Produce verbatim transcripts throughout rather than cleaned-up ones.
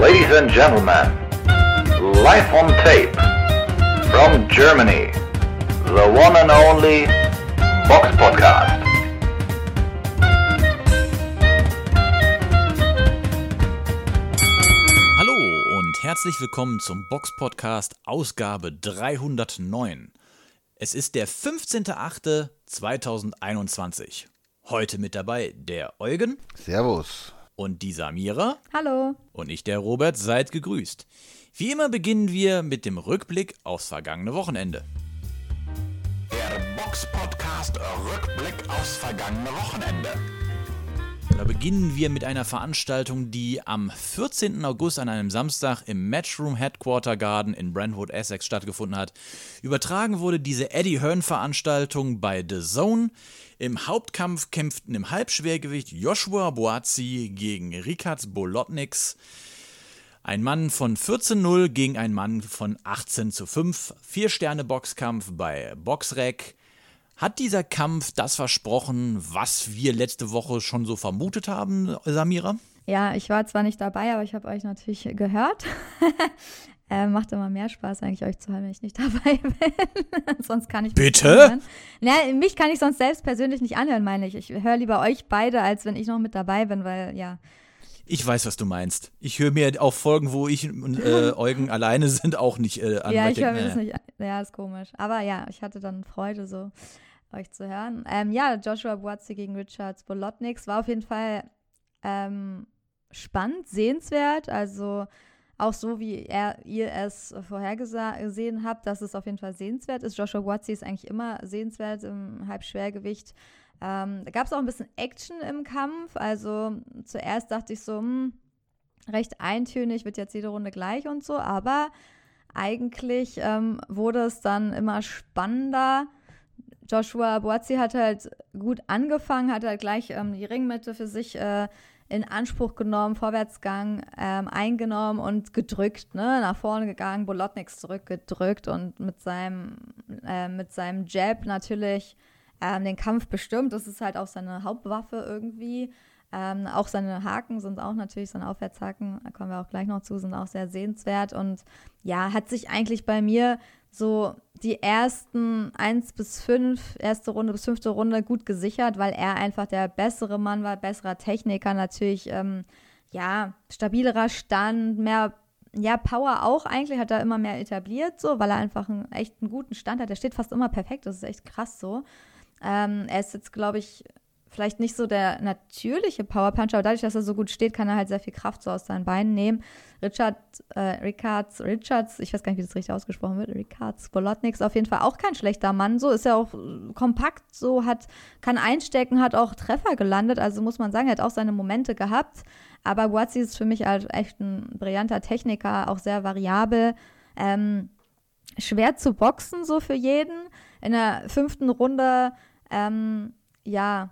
Ladies and gentlemen, live on tape, from Germany, the one and only Box Podcast. Hallo und herzlich willkommen zum Box Podcast Ausgabe dreihundertneun. Es ist der fünfzehnter achter zweitausendeinundzwanzig. Heute mit dabei der Eugen. Servus. Und die Samira. Hallo. Und ich, der Robert, seid gegrüßt. Wie immer beginnen wir mit dem Rückblick aufs vergangene Wochenende. Der Box-Podcast Rückblick aufs vergangene Wochenende. Da beginnen wir mit einer Veranstaltung, die am vierzehnten August an einem Samstag im Matchroom Headquarter Garden in Brentwood, Essex stattgefunden hat. Übertragen wurde diese Eddie Hearn-Veranstaltung bei D A Z N. Im Hauptkampf kämpften im Halbschwergewicht Joshua Buatsi gegen Ricards Bolotniks. Ein Mann von vierzehn null gegen einen Mann von achtzehn zu fünf. Vier-Sterne-Boxkampf bei Boxrec. Hat dieser Kampf das versprochen, was wir letzte Woche schon so vermutet haben, Samira? Ja, ich war zwar nicht dabei, aber ich habe euch natürlich gehört. äh, macht immer mehr Spaß eigentlich, euch zu hören, wenn ich nicht dabei bin. Sonst kann ich Bitte? Mich, Na, mich kann ich sonst selbst persönlich nicht anhören, meine ich. Ich höre lieber euch beide, als wenn ich noch mit dabei bin, weil ja. Ich weiß, was du meinst. Ich höre mir auch Folgen, wo ich und äh, Eugen alleine sind, auch nicht äh, an. Ja, ich höre mir das nicht an. Ja, ist komisch. Aber ja, ich hatte dann Freude so, euch zu hören. Ähm, ja, Joshua Buatsi gegen Ricards Bolotniks war auf jeden Fall ähm, spannend, sehenswert. Also auch so, wie er, ihr es vorhergesehen habt, dass es auf jeden Fall sehenswert ist. Joshua Buatsi ist eigentlich immer sehenswert im Halbschwergewicht. Ähm, da gab es auch ein bisschen Action im Kampf. Also zuerst dachte ich so, mh, recht eintönig, wird jetzt jede Runde gleich und so. Aber eigentlich ähm, wurde es dann immer spannender. Joshua Buatsi hat halt gut angefangen, hat halt gleich ähm, die Ringmitte für sich äh, in Anspruch genommen, Vorwärtsgang ähm, eingenommen und gedrückt, ne, nach vorne gegangen, Bolotniks zurückgedrückt und mit seinem, äh, mit seinem Jab natürlich ähm, den Kampf bestimmt. Das ist halt auch seine Hauptwaffe irgendwie. Ähm, auch seine Haken sind auch natürlich, seine Aufwärtshaken, da kommen wir auch gleich noch zu, sind auch sehr sehenswert. Und ja, hat sich eigentlich bei mir so die ersten eins bis fünf, erste Runde bis fünfte Runde gut gesichert, weil er einfach der bessere Mann war, besserer Techniker natürlich, ähm, ja, stabilerer Stand, mehr, ja, Power auch eigentlich, hat er immer mehr etabliert so, weil er einfach einen echt einen guten Stand hat. Der steht fast immer perfekt, das ist echt krass so. Ähm, er ist jetzt, glaube ich, vielleicht nicht so der natürliche Powerpuncher, aber dadurch, dass er so gut steht, kann er halt sehr viel Kraft so aus seinen Beinen nehmen. Richard, äh, Ricards, Richards, ich weiß gar nicht, wie das richtig ausgesprochen wird, Ricards Bolotniks, auf jeden Fall auch kein schlechter Mann, so ist er auch kompakt, so hat, kann einstecken, hat auch Treffer gelandet, also muss man sagen, er hat auch seine Momente gehabt, aber Buatsi ist für mich halt echt ein brillanter Techniker, auch sehr variabel, ähm, schwer zu boxen, so für jeden. In der fünften Runde, ähm, ja,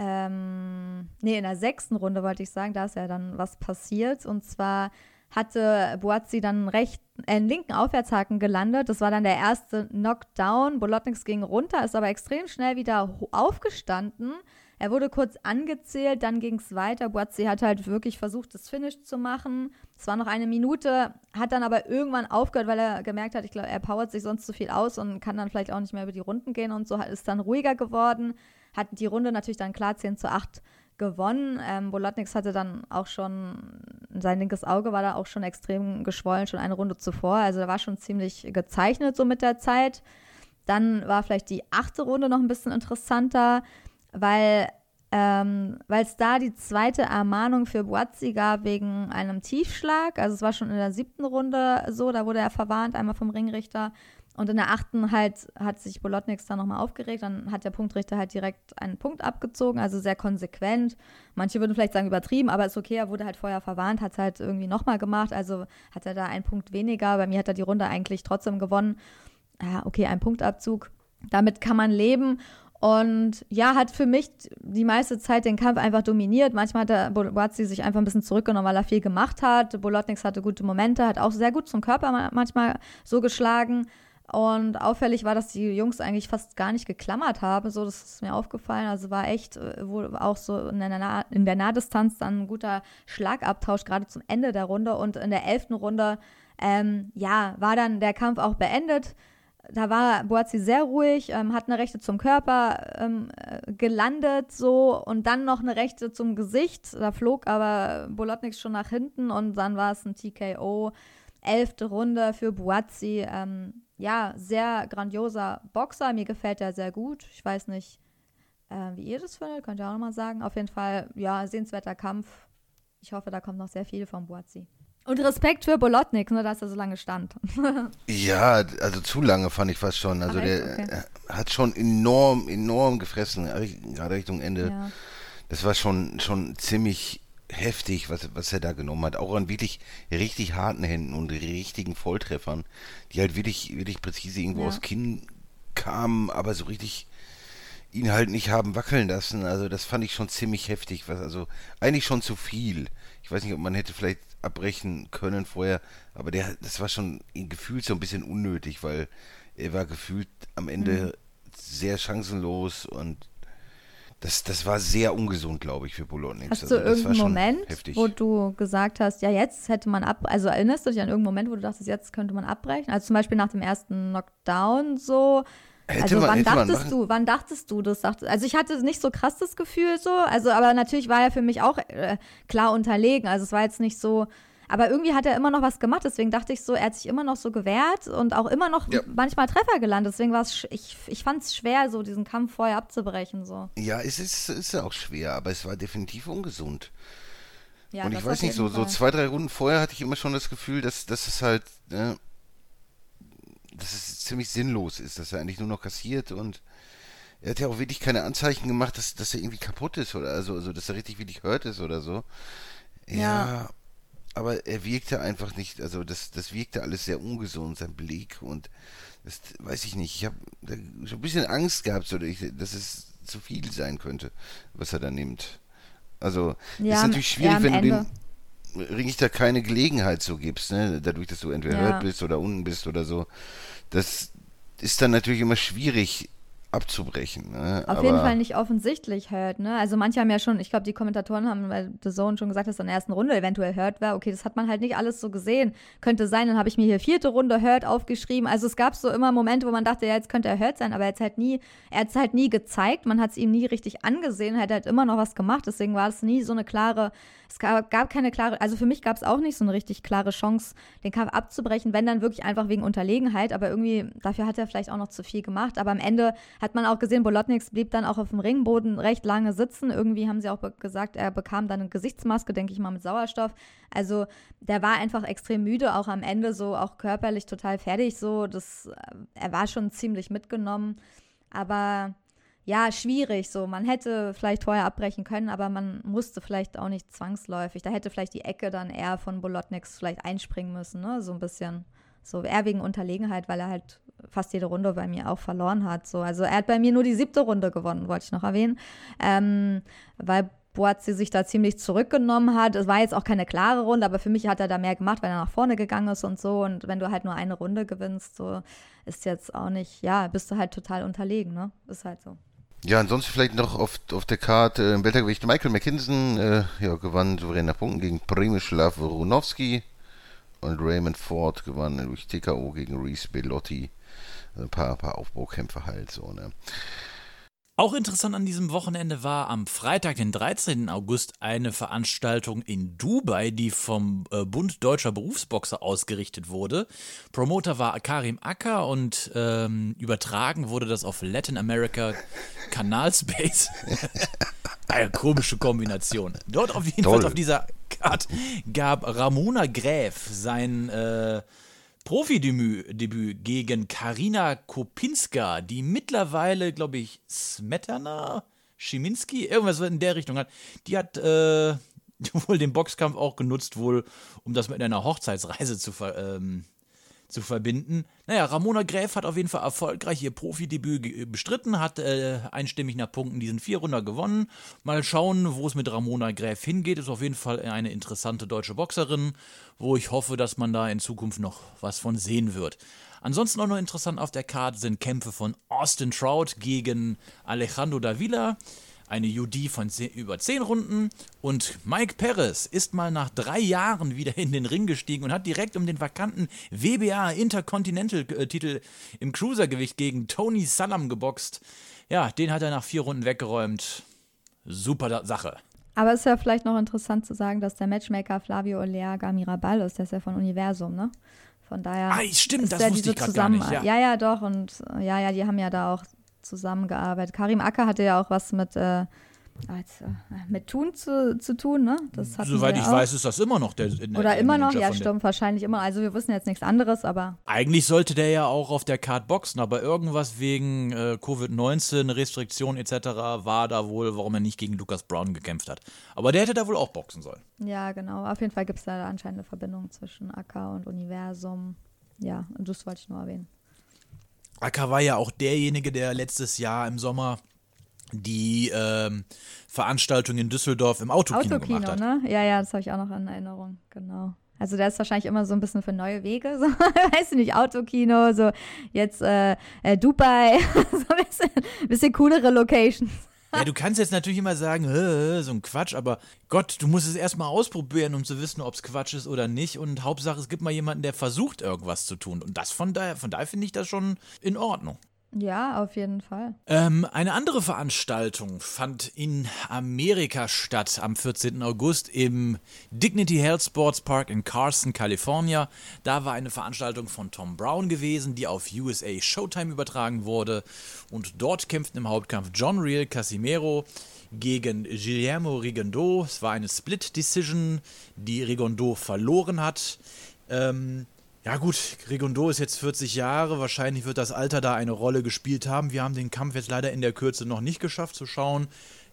Ähm, nee, in der sechsten Runde wollte ich sagen, da ist ja dann was passiert. Und zwar hatte Buatsi dann einen, rechten, äh, einen linken Aufwärtshaken gelandet. Das war dann der erste Knockdown. Bolotniks ging runter, ist aber extrem schnell wieder aufgestanden. Er wurde kurz angezählt, dann ging es weiter. Buatsi hat halt wirklich versucht, das Finish zu machen. Es war noch eine Minute, hat dann aber irgendwann aufgehört, weil er gemerkt hat, ich glaube, er powert sich sonst zu viel aus und kann dann vielleicht auch nicht mehr über die Runden gehen und so, ist dann ruhiger geworden. Hat die Runde natürlich dann klar zehn zu acht gewonnen. Ähm, Bolotniks hatte dann auch schon, sein linkes Auge war da auch schon extrem geschwollen, schon eine Runde zuvor. Also er war schon ziemlich gezeichnet so mit der Zeit. Dann war vielleicht die achte Runde noch ein bisschen interessanter, weil ähm, es da die zweite Ermahnung für Buatsi gab wegen einem Tiefschlag. Also es war schon in der siebten Runde so, da wurde er verwarnt, einmal vom Ringrichter. Und in der achten halt hat sich Bolotniks dann nochmal aufgeregt, dann hat der Punktrichter halt direkt einen Punkt abgezogen, also sehr konsequent. Manche würden vielleicht sagen übertrieben, aber ist okay, er wurde halt vorher verwarnt, hat es halt irgendwie nochmal gemacht, also hat er da einen Punkt weniger. Bei mir hat er die Runde eigentlich trotzdem gewonnen. Ja, okay, ein Punktabzug, damit kann man leben. Und ja, hat für mich die meiste Zeit den Kampf einfach dominiert. Manchmal hat der Buatsi sich einfach ein bisschen zurückgenommen, weil er viel gemacht hat. Bolotniks hatte gute Momente, hat auch sehr gut zum Körper manchmal so geschlagen. Und auffällig war, dass die Jungs eigentlich fast gar nicht geklammert haben. So, das ist mir aufgefallen. Also war echt wohl auch so in der, nah- in der Nahdistanz dann ein guter Schlagabtausch, gerade zum Ende der Runde. Und in der elften Runde, ähm, ja, war dann der Kampf auch beendet. Da war Buatsi sehr ruhig, ähm, hat eine Rechte zum Körper ähm, gelandet so und dann noch eine Rechte zum Gesicht. Da flog aber Bolotniks schon nach hinten und dann war es ein T K O. Elfte Runde für Buatsi. Ähm, ja, sehr grandioser Boxer. Mir gefällt er sehr gut. Ich weiß nicht, äh, wie ihr das findet. Könnt ihr auch nochmal sagen. Auf jeden Fall, ja, sehenswerter Kampf. Ich hoffe, da kommt noch sehr viel von Buatsi. Und Respekt für Bolotniks, ne, dass er so lange stand. Ja, also zu lange fand ich fast schon. Also Ach, der okay. hat schon enorm, enorm gefressen, gerade Richtung Ende. Ja. Das war schon, schon ziemlich heftig, was, was er da genommen hat. Auch an wirklich richtig harten Händen und richtigen Volltreffern, die halt wirklich, wirklich präzise irgendwo ja. aufs Kinn kamen, aber so richtig ihn halt nicht haben wackeln lassen. Also das fand ich schon ziemlich heftig. Was, also eigentlich schon zu viel. Ich weiß nicht, ob man hätte vielleicht abbrechen können vorher, aber der, das war schon gefühlt so ein bisschen unnötig, weil er war gefühlt am Ende mhm. sehr chancenlos und das, das war sehr ungesund, glaube ich, für Bolotniks. Hast also, du irgendeinen Moment, heftig. wo du gesagt hast, ja jetzt hätte man ab, also erinnerst du dich an irgendeinen Moment, wo du dachtest, jetzt könnte man abbrechen? Also zum Beispiel nach dem ersten Knockdown so. Hätte also man, wann dachtest du, wann dachtest du das? Also ich hatte nicht so krass das Gefühl so, also aber natürlich war er für mich auch äh, klar unterlegen, also es war jetzt nicht so, aber irgendwie hat er immer noch was gemacht, deswegen dachte ich so, er hat sich immer noch so gewehrt und auch immer noch ja. manchmal Treffer gelandet, deswegen war es, ich, ich fand es schwer, so diesen Kampf vorher abzubrechen. So. Ja, es ist, ist ja auch schwer, aber es war definitiv ungesund. Ja, und ich weiß nicht, so, so zwei, drei Runden vorher hatte ich immer schon das Gefühl, dass, dass es halt, äh, dass es ziemlich sinnlos ist, dass er eigentlich nur noch kassiert und er hat ja auch wirklich keine Anzeichen gemacht, dass, dass er irgendwie kaputt ist oder also, also dass er richtig wirklich hurt ist oder so. Ja, ja, aber er wirkte einfach nicht, also das, das wirkte alles sehr ungesund, sein Blick und das weiß ich nicht, ich habe schon ein bisschen Angst gehabt, so, dass es zu viel sein könnte, was er da nimmt. Also ja, ist natürlich schwierig, ja, wenn Ende. du den Ringrichter keine Gelegenheit so gibst, ne? Dadurch, dass du entweder ja. hört bist oder unten bist oder so. Das ist dann natürlich immer schwierig abzubrechen. Ne? Auf Aber jeden Fall nicht offensichtlich hört, ne? Also manche haben ja schon, ich glaube, die Kommentatoren haben bei D A Z N schon gesagt, dass in der ersten Runde eventuell hört war. Okay, das hat man halt nicht alles so gesehen. Könnte sein, dann habe ich mir hier vierte Runde hört aufgeschrieben. Also es gab so immer Momente, wo man dachte, ja, jetzt könnte er hört sein, aber er hat es halt nie, er hat es halt nie gezeigt. Man hat es ihm nie richtig angesehen, er hat halt immer noch was gemacht. Deswegen war es nie so eine klare, es gab, gab keine klare, also für mich gab es auch nicht so eine richtig klare Chance, den Kampf abzubrechen, wenn dann wirklich einfach wegen Unterlegenheit. Aber irgendwie, dafür hat er vielleicht auch noch zu viel gemacht. Aber am Ende hat man auch gesehen, Bolotniks blieb dann auch auf dem Ringboden recht lange sitzen. Irgendwie haben sie auch be- gesagt, er bekam dann eine Gesichtsmaske, denke ich mal, mit Sauerstoff. Also der war einfach extrem müde, auch am Ende so, auch körperlich total fertig so. Das, er war schon ziemlich mitgenommen, aber ja, schwierig so. Man hätte vielleicht vorher abbrechen können, aber man musste vielleicht auch nicht zwangsläufig. Da hätte vielleicht die Ecke dann eher von Bolotniks vielleicht einspringen müssen, ne, so ein bisschen. So eher wegen Unterlegenheit, weil er halt fast jede Runde bei mir auch verloren hat. So. Also er hat bei mir nur die siebte Runde gewonnen, wollte ich noch erwähnen, ähm, weil Buatsi sich da ziemlich zurückgenommen hat. Es war jetzt auch keine klare Runde, aber für mich hat er da mehr gemacht, weil er nach vorne gegangen ist und so. Und wenn du halt nur eine Runde gewinnst, so ist jetzt auch nicht, ja, bist du halt total unterlegen, ne? Ist halt so. Ja, ansonsten vielleicht noch auf, auf der Karte im Weltergewicht Michael McKinson äh, ja, gewann souverän nach Punkten gegen Primyszlaw Runowski. Und Raymond Ford gewann durch T K O gegen Reese Bellotti. Also ein paar, paar Aufbaukämpfe halt so, ne? Auch interessant an diesem Wochenende war am Freitag, den dreizehnten August, eine Veranstaltung in Dubai, die vom äh, Bund Deutscher Berufsboxer ausgerichtet wurde. Promoter war Karim Acker und ähm, übertragen wurde das auf Latin America Kanal Space. Eine komische Kombination. Dort auf jeden Toll. Fall auf dieser Karte gab Ramona Gräf sein äh, Profidebüt gegen Karina Kopinska, die mittlerweile, glaube ich, Smetana, Schiminski, irgendwas in der Richtung hat. Die hat äh, wohl den Boxkampf auch genutzt, wohl, um das mit einer Hochzeitsreise zu, ver- ähm, zu verbinden. Naja, Ramona Gräf hat auf jeden Fall erfolgreich ihr Profidebüt bestritten, hat äh, einstimmig nach Punkten diesen Vierrunder gewonnen. Mal schauen, wo es mit Ramona Gräf hingeht. Ist auf jeden Fall eine interessante deutsche Boxerin, wo ich hoffe, dass man da in Zukunft noch was von sehen wird. Ansonsten auch noch interessant auf der Karte sind Kämpfe von Austin Trout gegen Alejandro Davila, eine U D von zehn, über zehn Runden, und Mike Perez ist mal nach drei Jahren wieder in den Ring gestiegen und hat direkt um den vakanten W B A Intercontinental-Titel im Cruisergewicht gegen Tony Salam geboxt. Ja, den hat er nach vier Runden weggeräumt. Super Sache. Aber es ist ja vielleicht noch interessant zu sagen, dass der Matchmaker Flavio Oleaga Mirabal ist, der ist ja von Universum, ne? Von daher ah, stimmt, ist das ja diese Zusammenarbeit. Ja. ja, ja, doch. Und ja, ja, die haben ja da auch zusammengearbeitet. Karim Acker hatte ja auch was mit, äh, als, äh, mit Thun zu, zu tun, ne? Das Soweit ich auch. weiß, ist das immer noch der in Oder der, immer der noch, ja, stimmt, wahrscheinlich immer. Also wir wissen jetzt nichts anderes, aber... Eigentlich sollte der ja auch auf der Card boxen, aber irgendwas wegen äh, Covid neunzehn, Restriktionen et cetera war da wohl, warum er nicht gegen Lucas Brown gekämpft hat. Aber der hätte da wohl auch boxen sollen. Ja, genau. Auf jeden Fall gibt es da anscheinend eine Verbindung zwischen Acker und Universum. Ja, das wollte ich nur erwähnen. Acker war ja auch derjenige, der letztes Jahr im Sommer die ähm, Veranstaltung in Düsseldorf im Autokino, Autokino gemacht hat. Ne? Ja, ja, das habe ich auch noch in Erinnerung, genau. Also der ist wahrscheinlich immer so ein bisschen für neue Wege, so, weißt du nicht, Autokino, so jetzt äh, äh, Dubai, so ein bisschen, bisschen coolere Locations. Ja, du kannst jetzt natürlich immer sagen, so ein Quatsch, aber Gott, du musst es erstmal ausprobieren, um zu wissen, ob es Quatsch ist oder nicht. Und Hauptsache, es gibt mal jemanden, der versucht, irgendwas zu tun. Und das von daher, von daher finde ich das schon in Ordnung. Ja, auf jeden Fall. Ähm, eine andere Veranstaltung fand in Amerika statt am vierzehnten August im Dignity Health Sports Park in Carson, California. Da war eine Veranstaltung von Tom Brown gewesen, die auf U S A Showtime übertragen wurde. Und dort kämpften im Hauptkampf John Real Casimiro gegen Guillermo Rigondeau. Es war eine Split-Decision, die Rigondeau verloren hat. Ähm... Ja gut, Rigondeau ist jetzt vierzig Jahre, wahrscheinlich wird das Alter da eine Rolle gespielt haben. Wir haben den Kampf jetzt leider in der Kürze noch nicht geschafft zu schauen,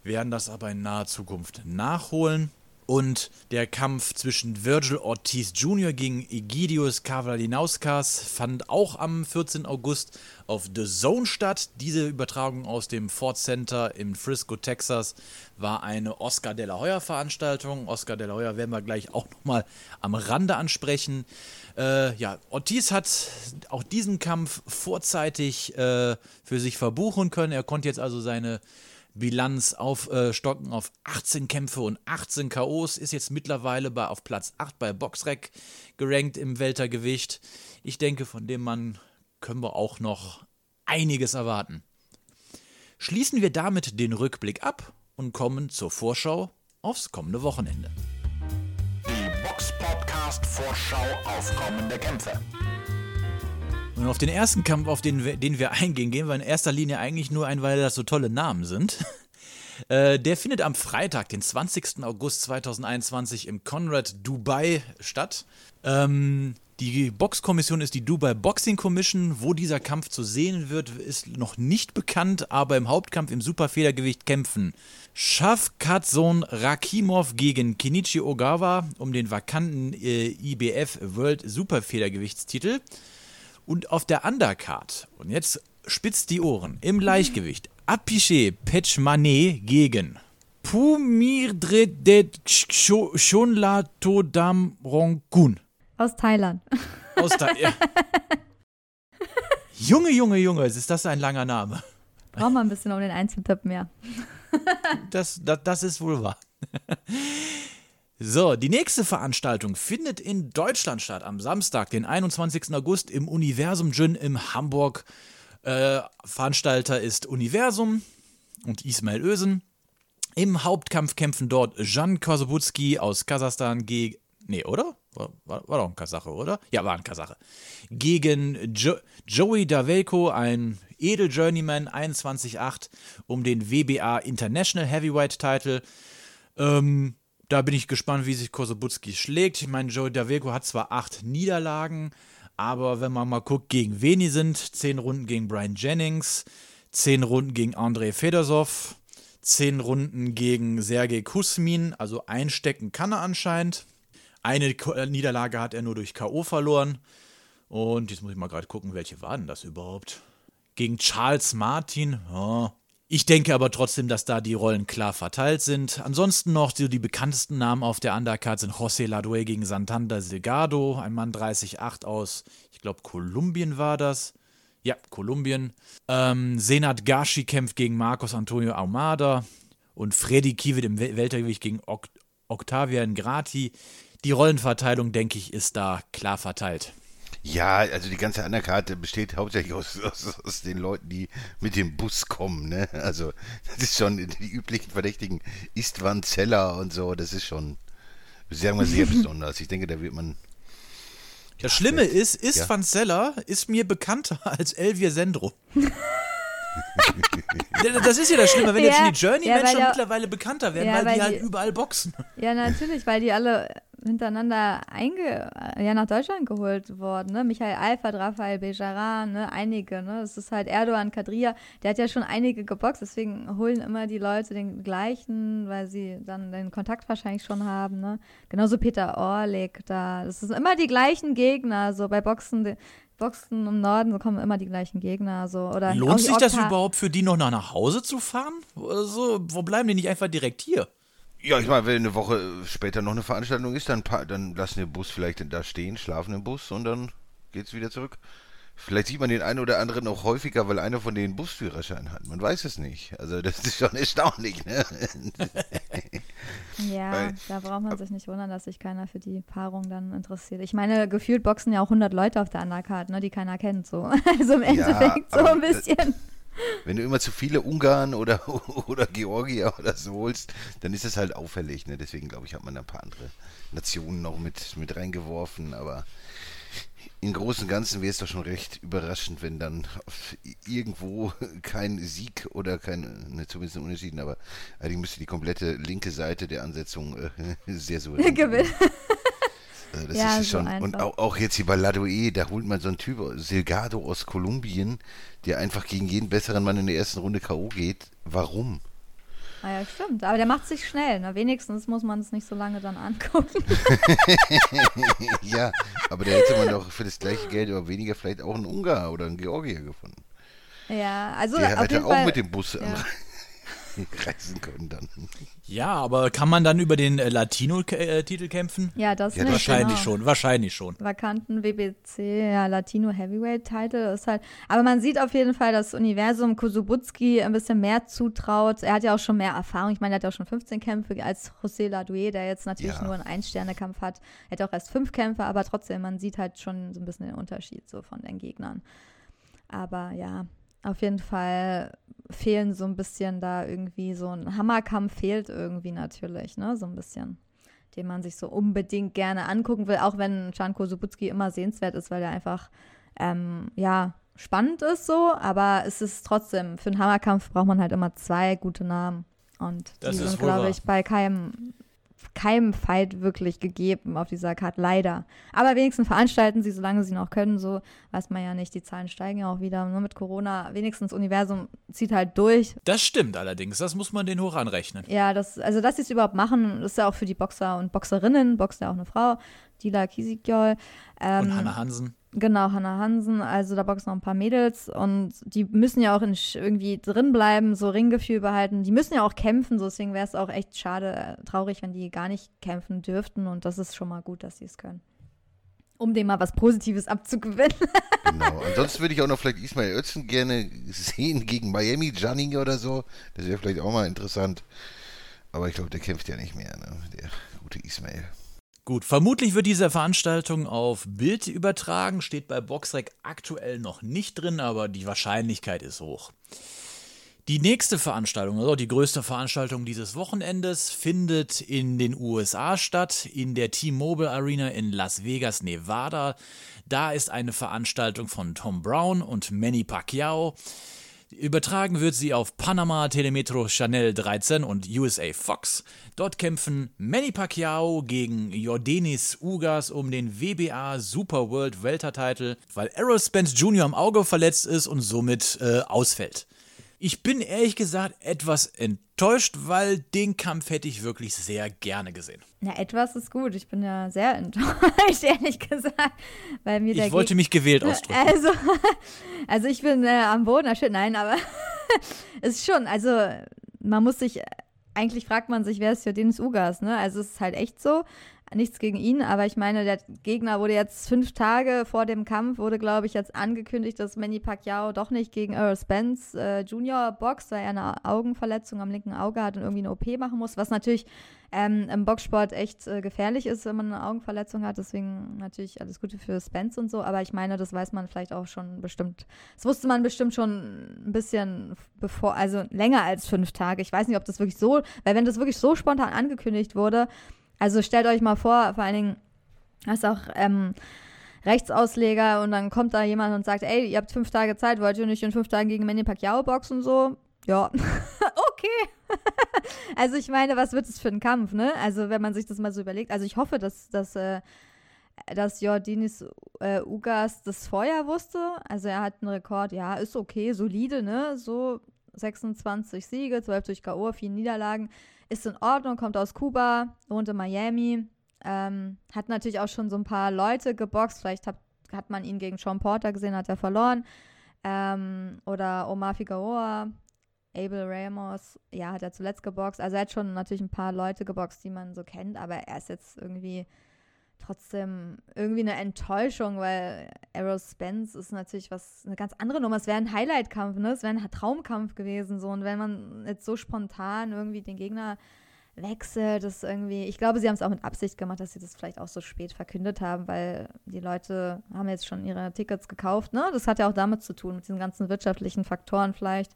werden das aber in naher Zukunft nachholen. Und der Kampf zwischen Vergil Ortiz Junior gegen Egidius Kavalinauskas fand auch am vierzehnten August auf D A Z N statt. Diese Übertragung aus dem Ford Center in Frisco, Texas, war eine Oscar De La Hoya Veranstaltung. Oscar De La Hoya werden wir gleich auch nochmal am Rande ansprechen. Äh, ja, Ortiz hat auch diesen Kampf vorzeitig äh, für sich verbuchen können. Er konnte jetzt also seine Bilanz aufstocken äh, auf achtzehn Kämpfe und achtzehn K Os, ist jetzt mittlerweile bei, auf Platz acht bei Boxrec gerankt im Weltergewicht. Ich denke, von dem Mann können wir auch noch einiges erwarten. Schließen wir damit den Rückblick ab und kommen zur Vorschau aufs kommende Wochenende. Die Box Podcast Vorschau auf kommende Kämpfe. Und auf den ersten Kampf, auf den wir, den wir eingehen, gehen wir in erster Linie eigentlich nur ein, weil das so tolle Namen sind. Äh, der findet am Freitag, den zwanzigsten August zweitausendeinundzwanzig, im Conrad Dubai statt. Ähm, die Boxkommission ist die Dubai Boxing Commission. Wo dieser Kampf zu sehen wird, ist noch nicht bekannt, aber im Hauptkampf im Superfedergewicht kämpfen Shafkatson Rakimov gegen Kenichi Ogawa um den vakanten äh, I B F World Superfedergewichtstitel. Und auf der Undercard, und jetzt spitzt die Ohren, im Leichtgewicht, Apiche Pechmane gegen Pumirdret Chonlatodam Rongkun. Aus Thailand. Aus Thailand, ja. Junge, Junge, Junge, ist das ein langer Name. Braucht man ein bisschen um den Einzeltipp mehr. das, das, das ist wohl wahr. So, die nächste Veranstaltung findet in Deutschland statt, am Samstag, den einundzwanzigsten August im Universum Gym in Hamburg. Äh, Veranstalter ist Universum und Ismail Özen. Im Hauptkampf kämpfen dort Jan Kosobutski aus Kasachstan gegen... Nee, oder? War, war, war doch ein Kasache, oder? Ja, war ein Kasache. Gegen jo- Joey Dawejko, ein Edel-Journeyman, einundzwanzig acht, um den W B A International Heavyweight Title. Ähm... Da bin ich gespannt, wie sich Kosobutski schlägt. Ich meine, Joey Dawejko hat zwar acht Niederlagen, aber wenn man mal guckt, gegen wen die sind, zehn Runden gegen Brian Jennings, zehn Runden gegen Andrei Fedorov, zehn Runden gegen Sergei Kusmin, also einstecken kann er anscheinend. Eine Niederlage hat er nur durch K O verloren. Und jetzt muss ich mal gerade gucken, welche war denn das überhaupt? Gegen Charles Martin, ja. Ich denke aber trotzdem, dass da die Rollen klar verteilt sind. Ansonsten noch die, die bekanntesten Namen auf der Undercard sind José Ladue gegen Santander Delgado, ein Mann dreißig acht aus, ich glaube, Kolumbien war das. Ja, Kolumbien. Ähm, Senat Gashi kämpft gegen Marcos Antonio Almada und Freddy Kiewit im Weltergewicht gegen ok- Octavian Grati. Die Rollenverteilung, denke ich, ist da klar verteilt. Ja, also die ganze Undercard besteht hauptsächlich aus, aus, aus den Leuten, die mit dem Bus kommen, ne? Also das ist schon die üblichen Verdächtigen, Istvan Zeller und so, das ist schon sehr, sehr besonders. Ich denke, da wird man... Das ja, Schlimme ist, Istvan ja. Zeller ist mir bekannter als Elvir Sendro. Das ist ja das Schlimme, wenn ja, jetzt schon die Journey-Menschen ja, mittlerweile bekannter werden, ja, weil, weil die, die halt überall boxen. Ja, natürlich, weil die alle hintereinander einge, ja, nach Deutschland geholt wurden. Ne? Michael Alfard, Rafael Bejaran, ne? einige. Ne? Das ist halt Erdogan Kadria, der hat ja schon einige geboxt, deswegen holen immer die Leute den gleichen, weil sie dann den Kontakt wahrscheinlich schon haben. Ne? Genauso Peter Orlik da. Das sind immer die gleichen Gegner, so bei Boxen. Boxen im Norden, so kommen immer die gleichen Gegner. So. Oder lohnt sich Okta- das überhaupt für die noch nach Hause zu fahren? Also, wo bleiben die nicht einfach direkt hier? Ja, ich meine, wenn eine Woche später noch eine Veranstaltung ist, dann, pa- dann lassen den Bus vielleicht da stehen, schlafen im Bus und dann geht's wieder zurück. Vielleicht sieht man den einen oder anderen auch häufiger, weil einer von denen Busführerschein hat. Man weiß es nicht. Also das ist schon erstaunlich, ne? Ja, weil, da braucht man sich nicht wundern, dass sich keiner für die Paarung dann interessiert. Ich meine, gefühlt boxen ja auch hundert Leute auf der Undercard, ne, die keiner kennt. So. Also im Endeffekt ja, so ein bisschen. Das, wenn du immer zu viele Ungarn oder, oder Georgier oder so holst, dann ist das halt auffällig, ne? Deswegen, glaube ich, hat man ein paar andere Nationen noch mit, mit reingeworfen, aber... Im Großen und Ganzen wäre es doch schon recht überraschend, wenn dann irgendwo kein Sieg oder kein, ne, zumindest ein Unentschieden, aber eigentlich müsste die komplette linke Seite der Ansetzung äh, sehr souverän gewinnen. Also das ja, ist so schon. Einfach. Und auch, auch jetzt hier bei Ladue, da holt man so einen Typ, Delgado aus Kolumbien, der einfach gegen jeden besseren Mann in der ersten Runde K O geht. Warum? Ah ja, stimmt. Aber der macht sich schnell. Ne? Wenigstens muss man es nicht so lange dann angucken. Ja, aber da hätte man doch für das gleiche Geld oder weniger vielleicht auch einen Ungar oder einen Georgier gefunden. Ja, also der auf jeden auch Fall, mit dem Bus ja. reisen können dann. Ja, aber kann man dann über den Latino-Titel kämpfen? Ja, das ja, nicht. Wahrscheinlich genau. schon, wahrscheinlich schon. Vakanten W B C, ja, Latino Heavyweight Title ist halt. Aber man sieht auf jeden Fall, dass Universum Kozubutski ein bisschen mehr zutraut. Er hat ja auch schon mehr Erfahrung. Ich meine, er hat ja auch schon fünfzehn Kämpfe als José Ladue, der jetzt natürlich ja. nur einen Ein-Sterne-Kampf hat. Er hat auch erst fünf Kämpfe, aber trotzdem, man sieht halt schon so ein bisschen den Unterschied so von den Gegnern. Aber ja. Auf jeden Fall fehlen so ein bisschen da irgendwie, so ein Hammerkampf fehlt irgendwie natürlich, ne, so ein bisschen, den man sich so unbedingt gerne angucken will, auch wenn Can Kozubutski immer sehenswert ist, weil der einfach, ähm, ja, spannend ist so, aber es ist trotzdem, für einen Hammerkampf braucht man halt immer zwei gute Namen und die das sind, glaube ich, bei keinem, keinem Fight wirklich gegeben auf dieser Karte, leider. Aber wenigstens veranstalten sie, solange sie noch können, so weiß man ja nicht, die Zahlen steigen ja auch wieder, nur mit Corona, wenigstens Universum zieht halt durch. Das stimmt allerdings, das muss man denen hoch anrechnen. Ja, das, also dass sie es überhaupt machen, ist ja auch für die Boxer und Boxerinnen, Boxer ja auch eine Frau, Dila Kisikjol. Ähm, und Hanna Hansen. Genau, Hanna Hansen, also da boxen noch ein paar Mädels und die müssen ja auch in, irgendwie drin bleiben, so Ringgefühl behalten, die müssen ja auch kämpfen, so deswegen wäre es auch echt schade, traurig, wenn die gar nicht kämpfen dürften und das ist schon mal gut, dass sie es können. Um dem mal was Positives abzugewinnen. Genau, ansonsten würde ich auch noch vielleicht Ismail Özcan gerne sehen gegen Miami Gianni oder so, das wäre vielleicht auch mal interessant, aber ich glaube, der kämpft ja nicht mehr, ne? Der gute Ismail. Gut, vermutlich wird diese Veranstaltung auf Bild übertragen, steht bei Boxrec aktuell noch nicht drin, aber die Wahrscheinlichkeit ist hoch. Die nächste Veranstaltung, also die größte Veranstaltung dieses Wochenendes, findet in den U S A statt, in der T-Mobile Arena in Las Vegas, Nevada. Da ist eine Veranstaltung von Tom Brown und Manny Pacquiao. Übertragen wird sie auf Panama, Telemetro, Channel dreizehn und U S A Fox. Dort kämpfen Manny Pacquiao gegen Yordenis Ugás um den W B A Super World Weltertitel, weil Errol Spence Junior am Auge verletzt ist und somit äh, ausfällt. Ich bin ehrlich gesagt etwas enttäuscht, weil den Kampf hätte ich wirklich sehr gerne gesehen. Na, etwas ist gut. Ich bin ja sehr enttäuscht, ehrlich gesagt. Weil mir ich der wollte Geg- mich gewählt ausdrücken. Also, also ich bin äh, am Boden. Nein, aber es ist schon, also man muss sich, eigentlich fragt man sich, wer ist Yordenis Ugás, ne? Also es ist halt echt so. Nichts gegen ihn, aber ich meine, der Gegner wurde jetzt fünf Tage vor dem Kampf, wurde, glaube ich, jetzt angekündigt, dass Manny Pacquiao doch nicht gegen Errol Spence äh, Junior boxt, weil er eine Augenverletzung am linken Auge hat und irgendwie eine O P machen muss, was natürlich ähm, im Boxsport echt äh, gefährlich ist, wenn man eine Augenverletzung hat, deswegen natürlich alles Gute für Spence und so, aber ich meine, das weiß man vielleicht auch schon bestimmt, das wusste man bestimmt schon ein bisschen bevor, also länger als fünf Tage, ich weiß nicht, ob das wirklich so, weil wenn das wirklich so spontan angekündigt wurde, also stellt euch mal vor, vor allen Dingen hast auch ähm, Rechtsausleger und dann kommt da jemand und sagt, ey, ihr habt fünf Tage Zeit, wollt ihr nicht in fünf Tagen gegen Manny Pacquiao boxen und so? Ja, okay. Also ich meine, was wird es für ein Kampf, ne? Also wenn man sich das mal so überlegt. Also ich hoffe, dass, dass, äh, dass Yordenis äh, Ugás das vorher wusste. Also er hat einen Rekord, ja, ist okay, solide, ne? So sechsundzwanzig Siege, zwölf durch K O, vier Niederlagen. Ist in Ordnung, kommt aus Kuba, wohnt in Miami, ähm, hat natürlich auch schon so ein paar Leute geboxt, vielleicht hat, hat man ihn gegen Sean Porter gesehen, hat er verloren, ähm, oder Omar Figueroa, Abel Ramos, ja, hat er zuletzt geboxt, also er hat schon natürlich ein paar Leute geboxt, die man so kennt, aber er ist jetzt irgendwie trotzdem irgendwie eine Enttäuschung, weil Errol Spence ist natürlich was, eine ganz andere Nummer. Es wäre ein Highlight-Kampf, ne? Es wäre ein Traumkampf gewesen. So. Und wenn man jetzt so spontan irgendwie den Gegner wechselt, ist irgendwie, ich glaube, sie haben es auch mit Absicht gemacht, dass sie das vielleicht auch so spät verkündet haben, weil die Leute haben jetzt schon ihre Tickets gekauft, ne? Das hat ja auch damit zu tun, mit diesen ganzen wirtschaftlichen Faktoren vielleicht.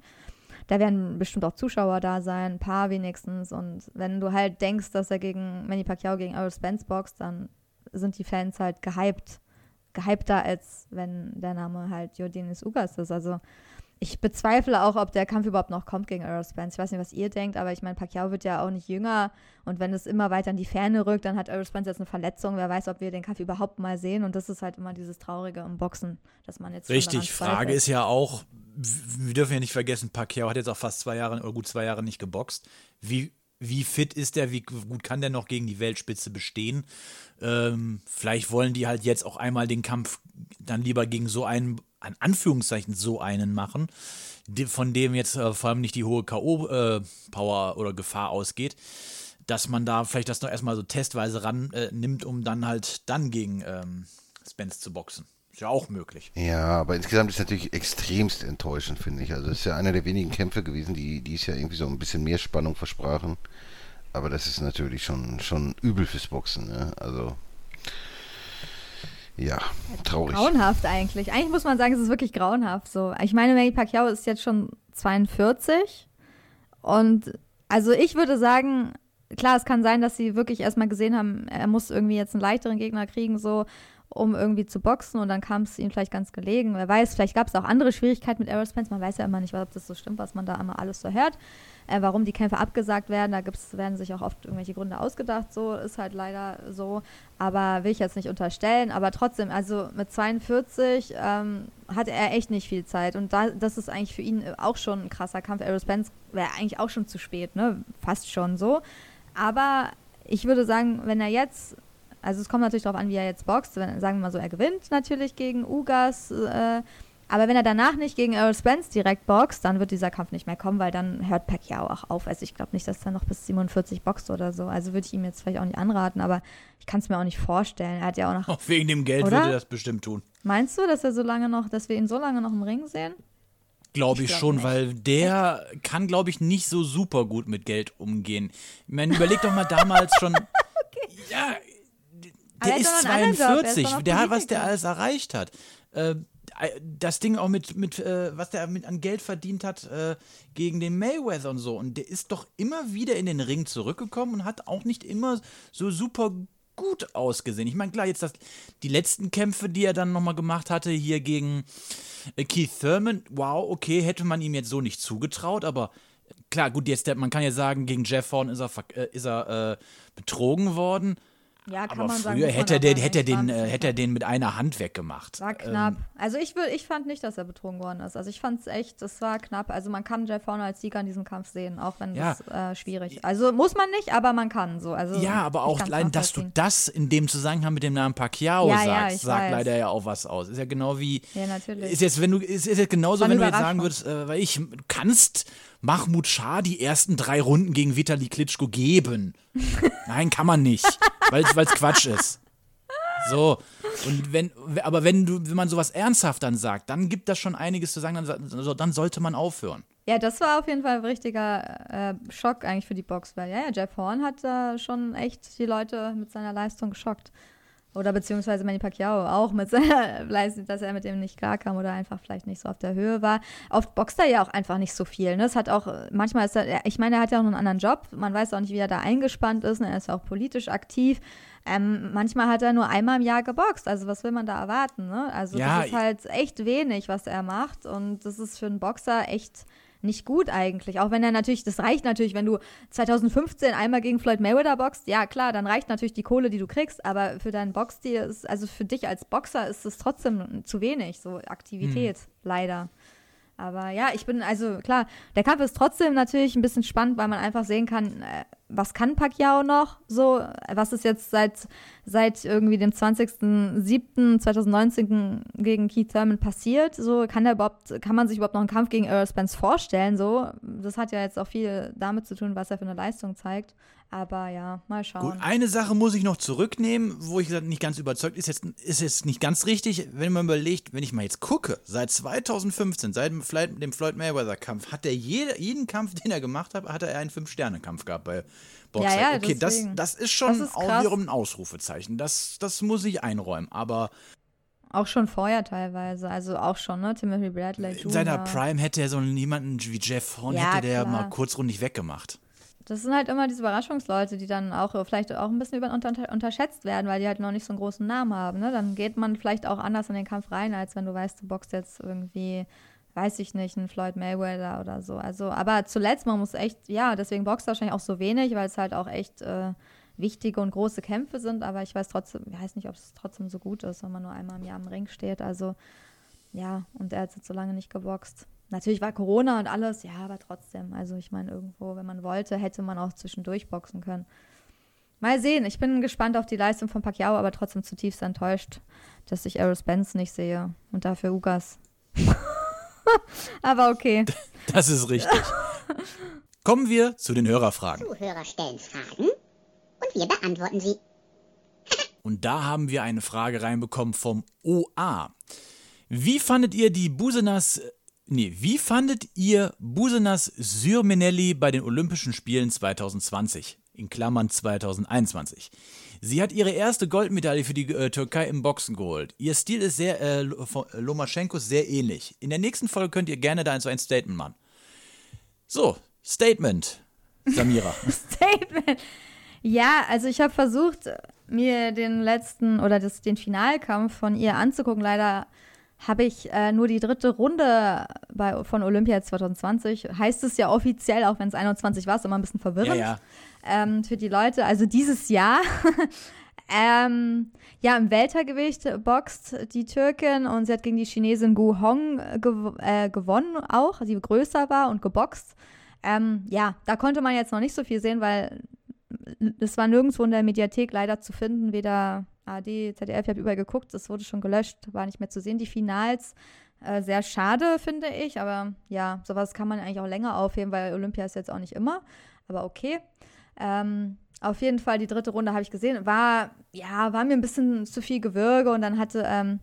Da werden bestimmt auch Zuschauer da sein, ein paar wenigstens. Und wenn du halt denkst, dass er gegen Manny Pacquiao gegen Errol Spence boxt, dann sind die Fans halt gehypt, gehypter, als wenn der Name halt Yordenis Ugás ist. Also ich bezweifle auch, ob der Kampf überhaupt noch kommt gegen Errol Spence. Ich weiß nicht, was ihr denkt, aber ich meine, Pacquiao wird ja auch nicht jünger und wenn es immer weiter in die Ferne rückt, dann hat Errol Spence jetzt eine Verletzung. Wer weiß, ob wir den Kampf überhaupt mal sehen und das ist halt immer dieses Traurige im Boxen, dass man jetzt richtig, Frage ist ja auch, wir dürfen ja nicht vergessen, Pacquiao hat jetzt auch fast zwei Jahre oder gut zwei Jahre nicht geboxt. Wie Wie fit ist der, wie gut kann der noch gegen die Weltspitze bestehen? Ähm, vielleicht wollen die halt jetzt auch einmal den Kampf dann lieber gegen so einen, an Anführungszeichen so einen machen, von dem jetzt äh, vor allem nicht die hohe K O-Power äh, oder Gefahr ausgeht, dass man da vielleicht das noch erstmal so testweise ran äh, nimmt, um dann halt dann gegen ähm, Spence zu boxen. Ist ja auch möglich. Ja, aber insgesamt ist es natürlich extremst enttäuschend, finde ich. Also es ist ja einer der wenigen Kämpfe gewesen, die, die es ja irgendwie so ein bisschen mehr Spannung versprachen. Aber das ist natürlich schon, schon übel fürs Boxen, ne? Also ja, traurig. Grauenhaft eigentlich. Eigentlich muss man sagen, es ist wirklich grauenhaft. So. Ich meine, Manny Pacquiao ist jetzt schon zweiundvierzig und also ich würde sagen, klar, es kann sein, dass sie wirklich erstmal gesehen haben, er muss irgendwie jetzt einen leichteren Gegner kriegen, so, um irgendwie zu boxen und dann kam es ihm vielleicht ganz gelegen. Wer weiß, vielleicht gab es auch andere Schwierigkeiten mit Errol Spence. Man weiß ja immer nicht, ob das so stimmt, was man da immer alles so hört. Äh, warum die Kämpfe abgesagt werden, da gibt's, werden sich auch oft irgendwelche Gründe ausgedacht. So ist halt leider so. Aber will ich jetzt nicht unterstellen. Aber trotzdem, also mit zweiundvierzig ähm, hatte er echt nicht viel Zeit. Und da, das ist eigentlich für ihn auch schon ein krasser Kampf. Errol Spence wäre eigentlich auch schon zu spät, ne? Fast schon so. Aber ich würde sagen, wenn er jetzt... Also es kommt natürlich darauf an, wie er jetzt boxt. Wenn, sagen wir mal so, er gewinnt natürlich gegen Ugás. Äh, aber wenn er danach nicht gegen Errol Spence direkt boxt, dann wird dieser Kampf nicht mehr kommen, weil dann hört Pacquiao auch auf. Also ich glaube nicht, dass er noch bis siebenundvierzig boxt oder so. Also würde ich ihm jetzt vielleicht auch nicht anraten, aber ich kann es mir auch nicht vorstellen. Er hat ja auch noch... Auch wegen dem Geld würde er das bestimmt tun. Meinst du, dass er so lange noch, dass wir ihn so lange noch im Ring sehen? Glaube ich, ich glaub schon, nicht. Weil der kann, glaube ich, nicht so super gut mit Geld umgehen. Ich meine, überleg doch mal damals schon... Okay. Ja... Der aber ist zweiundvierzig, der hat, was der alles erreicht hat. Äh, das Ding auch mit, mit äh, was der mit an Geld verdient hat äh, gegen den Mayweather und so. Und der ist doch immer wieder in den Ring zurückgekommen und hat auch nicht immer so super gut ausgesehen. Ich meine, klar, jetzt das, die letzten Kämpfe, die er dann nochmal gemacht hatte, hier gegen äh, Keith Thurman, wow, okay, hätte man ihm jetzt so nicht zugetraut, aber klar, gut, jetzt der, man kann ja sagen, gegen Jeff Horn ist er, äh, ist er äh, betrogen worden. Ja, kann aber man früher sagen, hätte, man den, hätte, den, den, hätte er den mit einer Hand weggemacht. War knapp. Ähm, also ich, will, ich fand nicht, dass er betrogen worden ist. Also ich fand es echt, das war knapp. Also man kann Jeff Horn als Sieger in diesem Kampf sehen, auch wenn ja. das äh, schwierig. Also muss man nicht, aber man kann so. Also ja, aber auch allein, dass du das in dem Zusammenhang mit dem Namen Pacquiao ja, sagst, ja, sagt weiß. leider ja auch was aus. Ist ja genau wie. Ja, natürlich. Ist jetzt, wenn du, ist, ist jetzt genauso, war wenn du jetzt sagen würdest, äh, weil ich kannst Mahmoud Shah die ersten drei Runden gegen Vitali Klitschko geben. Nein, kann man nicht, weil es Quatsch ist. So, und wenn, aber wenn du, wenn man sowas ernsthaft dann sagt, dann gibt das schon einiges zu sagen, dann, also, dann sollte man aufhören. Ja, das war auf jeden Fall ein richtiger äh, Schock eigentlich für die Box, weil ja, ja, Jeff Horn hat äh, schon echt die Leute mit seiner Leistung geschockt. Oder beziehungsweise Manny Pacquiao auch mit seiner Leistung, dass er mit dem nicht klarkam oder einfach vielleicht nicht so auf der Höhe war. Oft boxt er ja auch einfach nicht so viel. Ne? Das hat auch, manchmal ist er, ich meine, er hat ja auch einen anderen Job. Man weiß auch nicht, wie er da eingespannt ist. Ne? Er ist ja auch politisch aktiv. Ähm, manchmal hat er nur einmal im Jahr geboxt. Also was will man da erwarten? Ne? Also ja, das ist halt echt wenig, was er macht. Und das ist für einen Boxer echt nicht gut eigentlich, auch wenn er natürlich, das reicht natürlich, wenn du zwanzig fünfzehn einmal gegen Floyd Mayweather boxt, ja klar, dann reicht natürlich die Kohle, die du kriegst, aber für deinen Boxstil ist, also für dich als Boxer ist es trotzdem zu wenig, so Aktivität, hm. leider. Aber ja, ich bin, also klar, der Kampf ist trotzdem natürlich ein bisschen spannend, weil man einfach sehen kann, was kann Pacquiao noch so, was ist jetzt seit, seit irgendwie dem zwanzigsten siebten zweitausendneunzehn gegen Keith Thurman passiert, so kann der überhaupt, kann man sich überhaupt noch einen Kampf gegen Errol Spence vorstellen, so, das hat ja jetzt auch viel damit zu tun, was er für eine Leistung zeigt. Aber ja, mal schauen. Gut, eine Sache muss ich noch zurücknehmen, wo ich gesagt nicht ganz überzeugt ist, jetzt ist jetzt nicht ganz richtig, wenn man überlegt, wenn ich mal jetzt gucke, seit zwanzig fünfzehn, seit dem Floyd Mayweather-Kampf, hat er jede, jeden Kampf, den er gemacht hat, hat er einen Fünf-Sterne-Kampf gehabt bei Boxer. Ja, ja, okay, das, das ist schon das ist auch wiederum ein Ausrufezeichen, das, das muss ich einräumen, aber auch schon vorher teilweise, also auch schon, ne, Timothy Bradley Junior In seiner Prime hätte er so jemanden wie Jeff Horn, ja, hätte der klar. mal kurzrundig weggemacht. Das sind halt immer diese Überraschungsleute, die dann auch vielleicht auch ein bisschen über, unter, unterschätzt werden, weil die halt noch nicht so einen großen Namen haben. Ne? Dann geht man vielleicht auch anders in den Kampf rein, als wenn du weißt, du boxst jetzt irgendwie, weiß ich nicht, einen Floyd Mayweather oder so. Also, aber zuletzt, man muss echt, ja, deswegen boxt er wahrscheinlich auch so wenig, weil es halt auch echt äh, wichtige und große Kämpfe sind. Aber ich weiß trotzdem, ich weiß nicht, ob es trotzdem so gut ist, wenn man nur einmal im Jahr im Ring steht. Also ja, und er hat jetzt so lange nicht geboxt. Natürlich war Corona und alles, ja, aber trotzdem. Also ich meine, irgendwo, wenn man wollte, hätte man auch zwischendurch boxen können. Mal sehen, ich bin gespannt auf die Leistung von Pacquiao, aber trotzdem zutiefst enttäuscht, dass ich Errol Spence nicht sehe und dafür Ugás. Aber okay. Das ist richtig. Kommen wir zu den Hörerfragen. Zuhörer stellen Fragen und wir beantworten sie. Und da haben wir eine Frage reinbekommen vom O A. Wie fandet ihr die Busenaz... Nee, wie fandet ihr Busenaz Sürmeneli bei den Olympischen Spielen zwanzig zwanzig, in Klammern zwanzig einundzwanzig? Sie hat ihre erste Goldmedaille für die äh, Türkei im Boxen geholt. Ihr Stil ist sehr äh, Lomaschenkos sehr ähnlich. In der nächsten Folge könnt ihr gerne da so ein Statement machen. So, Statement, Samira. Statement. Ja, also ich habe versucht, mir den letzten oder das, den Finalkampf von ihr anzugucken, leider habe ich äh, nur die dritte Runde bei, von Olympia zwanzig zwanzig, heißt es ja offiziell, auch wenn es einundzwanzig war, ist immer ein bisschen verwirrend ja, ja. Ähm, für die Leute. Also dieses Jahr, ähm, ja, im Weltergewicht boxt die Türkin und sie hat gegen die Chinesin Gu Hong gew- äh, gewonnen auch, die größer war und geboxt. Ähm, ja, da konnte man jetzt noch nicht so viel sehen, weil es war nirgendwo in der Mediathek leider zu finden, weder A R D, Z D F, ich habe überall geguckt, es wurde schon gelöscht, war nicht mehr zu sehen. Die Finals, äh, sehr schade, finde ich, aber ja, sowas kann man eigentlich auch länger aufheben, weil Olympia ist jetzt auch nicht immer, aber okay. Ähm, auf jeden Fall, die dritte Runde habe ich gesehen, war, ja, war mir ein bisschen zu viel Gewürge und dann hatte ähm,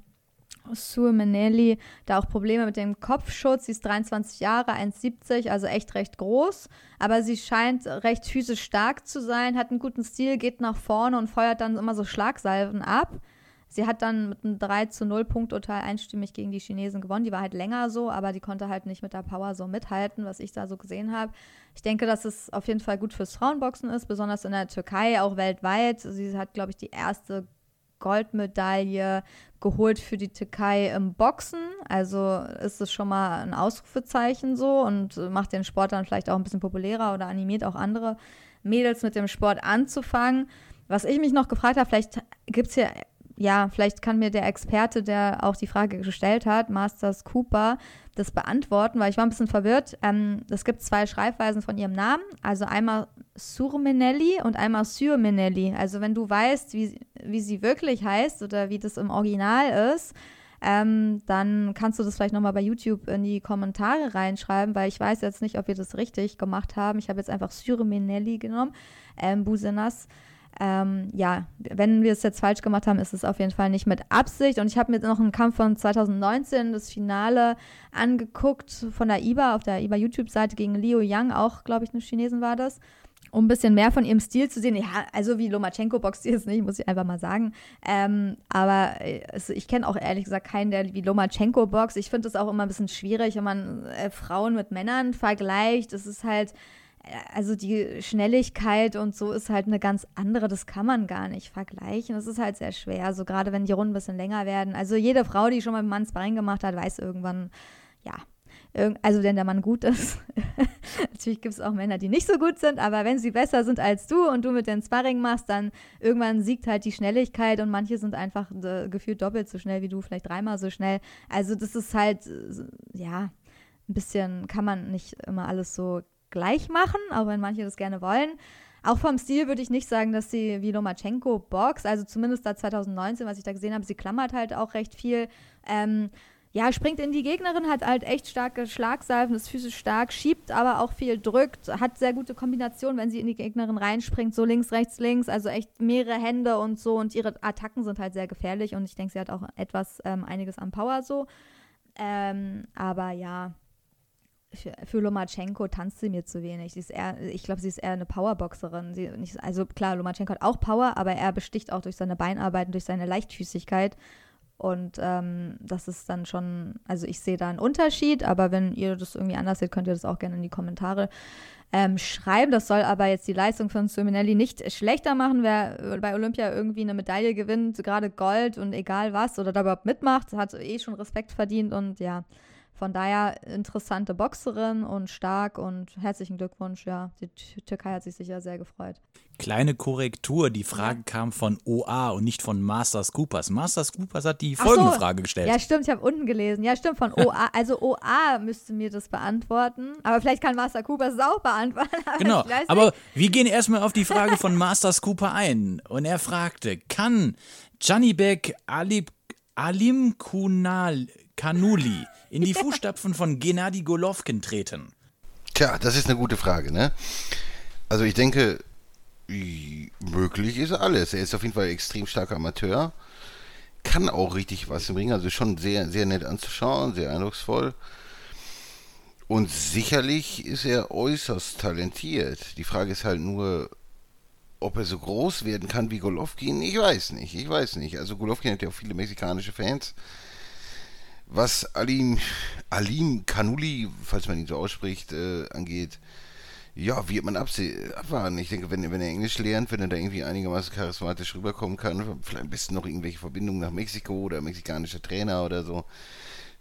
Sürmeneli da auch Probleme mit dem Kopfschutz, sie ist dreiundzwanzig Jahre, eins siebzig, also echt recht groß, aber sie scheint recht physisch stark zu sein, hat einen guten Stil, geht nach vorne und feuert dann immer so Schlagsalven ab. Sie hat dann mit einem drei zu null Punkturteil einstimmig gegen die Chinesen gewonnen, die war halt länger so, aber die konnte halt nicht mit der Power so mithalten, was ich da so gesehen habe. Ich denke, dass es auf jeden Fall gut fürs Frauenboxen ist, besonders in der Türkei, auch weltweit. Sie hat, glaube ich, die erste Goldmedaille geholt für die Türkei im Boxen, also ist es schon mal ein Ausrufezeichen so und macht den Sport dann vielleicht auch ein bisschen populärer oder animiert auch andere Mädels mit dem Sport anzufangen. Was ich mich noch gefragt habe, vielleicht gibt's hier, ja, vielleicht kann mir der Experte, der auch die Frage gestellt hat, Masters Cooper, das beantworten, weil ich war ein bisschen verwirrt. Ähm, es gibt zwei Schreibweisen von ihrem Namen, also einmal Sürmeneli und einmal Sürmeneli. Also wenn du weißt, wie, wie sie wirklich heißt oder wie das im Original ist, ähm, dann kannst du das vielleicht nochmal bei YouTube in die Kommentare reinschreiben, weil ich weiß jetzt nicht, ob wir das richtig gemacht haben. Ich habe jetzt einfach Sürmeneli genommen, ähm, Busenaz. Ähm, ja, wenn wir es jetzt falsch gemacht haben, ist es auf jeden Fall nicht mit Absicht. Und ich habe mir noch einen Kampf von zwanzig neunzehn, das Finale, angeguckt von der I B A, auf der I B A-YouTube-Seite gegen Liu Yang, auch, glaube ich, eine Chinesin war das, um ein bisschen mehr von ihrem Stil zu sehen. Ja, also wie Lomachenko boxt sie jetzt nicht, muss ich einfach mal sagen. Ähm, aber ich kenne auch ehrlich gesagt keinen, der wie Lomachenko boxt. Ich finde das auch immer ein bisschen schwierig, wenn man äh, Frauen mit Männern vergleicht. Das ist halt... Also die Schnelligkeit und so ist halt eine ganz andere, das kann man gar nicht vergleichen. Das ist halt sehr schwer, so gerade wenn die Runden ein bisschen länger werden. Also jede Frau, die schon mal mit dem Mann Sparring gemacht hat, weiß irgendwann, ja, irg- also wenn der Mann gut ist. Natürlich gibt es auch Männer, die nicht so gut sind, aber wenn sie besser sind als du und du mit denen Sparring machst, dann irgendwann siegt halt die Schnelligkeit und manche sind einfach äh, gefühlt doppelt so schnell wie du, vielleicht dreimal so schnell. Also das ist halt, äh, ja, ein bisschen kann man nicht immer alles so gleich machen, auch wenn manche das gerne wollen. Auch vom Stil würde ich nicht sagen, dass sie wie Lomachenko boxt, also zumindest da zwanzig neunzehn, was ich da gesehen habe, sie klammert halt auch recht viel. Ähm, ja, springt in die Gegnerin, hat halt echt starke Schlagsalven, ist physisch stark, schiebt aber auch viel, drückt, hat sehr gute Kombinationen, wenn sie in die Gegnerin reinspringt, so links, rechts, links, also echt mehrere Hände und so, und ihre Attacken sind halt sehr gefährlich und ich denke, sie hat auch etwas, ähm, einiges an Power so. Ähm, aber ja, Für, für Lomachenko tanzt sie mir zu wenig. Sie ist eher, ich glaube, sie ist eher eine Powerboxerin. Sie nicht, also klar, Lomachenko hat auch Power, aber er besticht auch durch seine Beinarbeit und durch seine Leichtfüßigkeit. Und ähm, das ist dann schon, also ich sehe da einen Unterschied, aber wenn ihr das irgendwie anders seht, könnt ihr das auch gerne in die Kommentare ähm, schreiben. Das soll aber jetzt die Leistung von Sürmeneli nicht schlechter machen. Wer bei Olympia irgendwie eine Medaille gewinnt, gerade Gold und egal was, oder da überhaupt mitmacht, hat eh schon Respekt verdient und ja, von daher interessante Boxerin und stark und herzlichen Glückwunsch. Ja, die Türkei hat sich sicher sehr gefreut. Kleine Korrektur, die Frage kam von O A und nicht von Masters Coopers. Masters Coopers hat die folgende so. Frage gestellt. Ja, stimmt, ich habe unten gelesen. Ja, stimmt, von O A. Also O A müsste mir das beantworten. Aber vielleicht kann Master Coopers es auch beantworten. Aber genau, aber wir gehen erstmal auf die Frage von Masters Cooper ein. Und er fragte, kann Canibek Alip Alim Kunal Kanuli in die Fußstapfen von Gennady Golovkin treten? Tja, das ist eine gute Frage, ne? Also ich denke, möglich ist alles. Er ist auf jeden Fall ein extrem starker Amateur. Kann auch richtig was im Ring. Also schon sehr, sehr nett anzuschauen, sehr eindrucksvoll. Und sicherlich ist er äußerst talentiert. Die Frage ist halt nur, ob er so groß werden kann wie Golovkin. Ich weiß nicht, ich weiß nicht. Also Golovkin hat ja auch viele mexikanische Fans. Was Alim, Alim Kanuli, falls man ihn so ausspricht, äh, angeht, ja, wird man abse- abwarten. Ich denke, wenn, wenn er Englisch lernt, wenn er da irgendwie einigermaßen charismatisch rüberkommen kann, vielleicht am besten noch irgendwelche Verbindungen nach Mexiko oder mexikanischer Trainer oder so,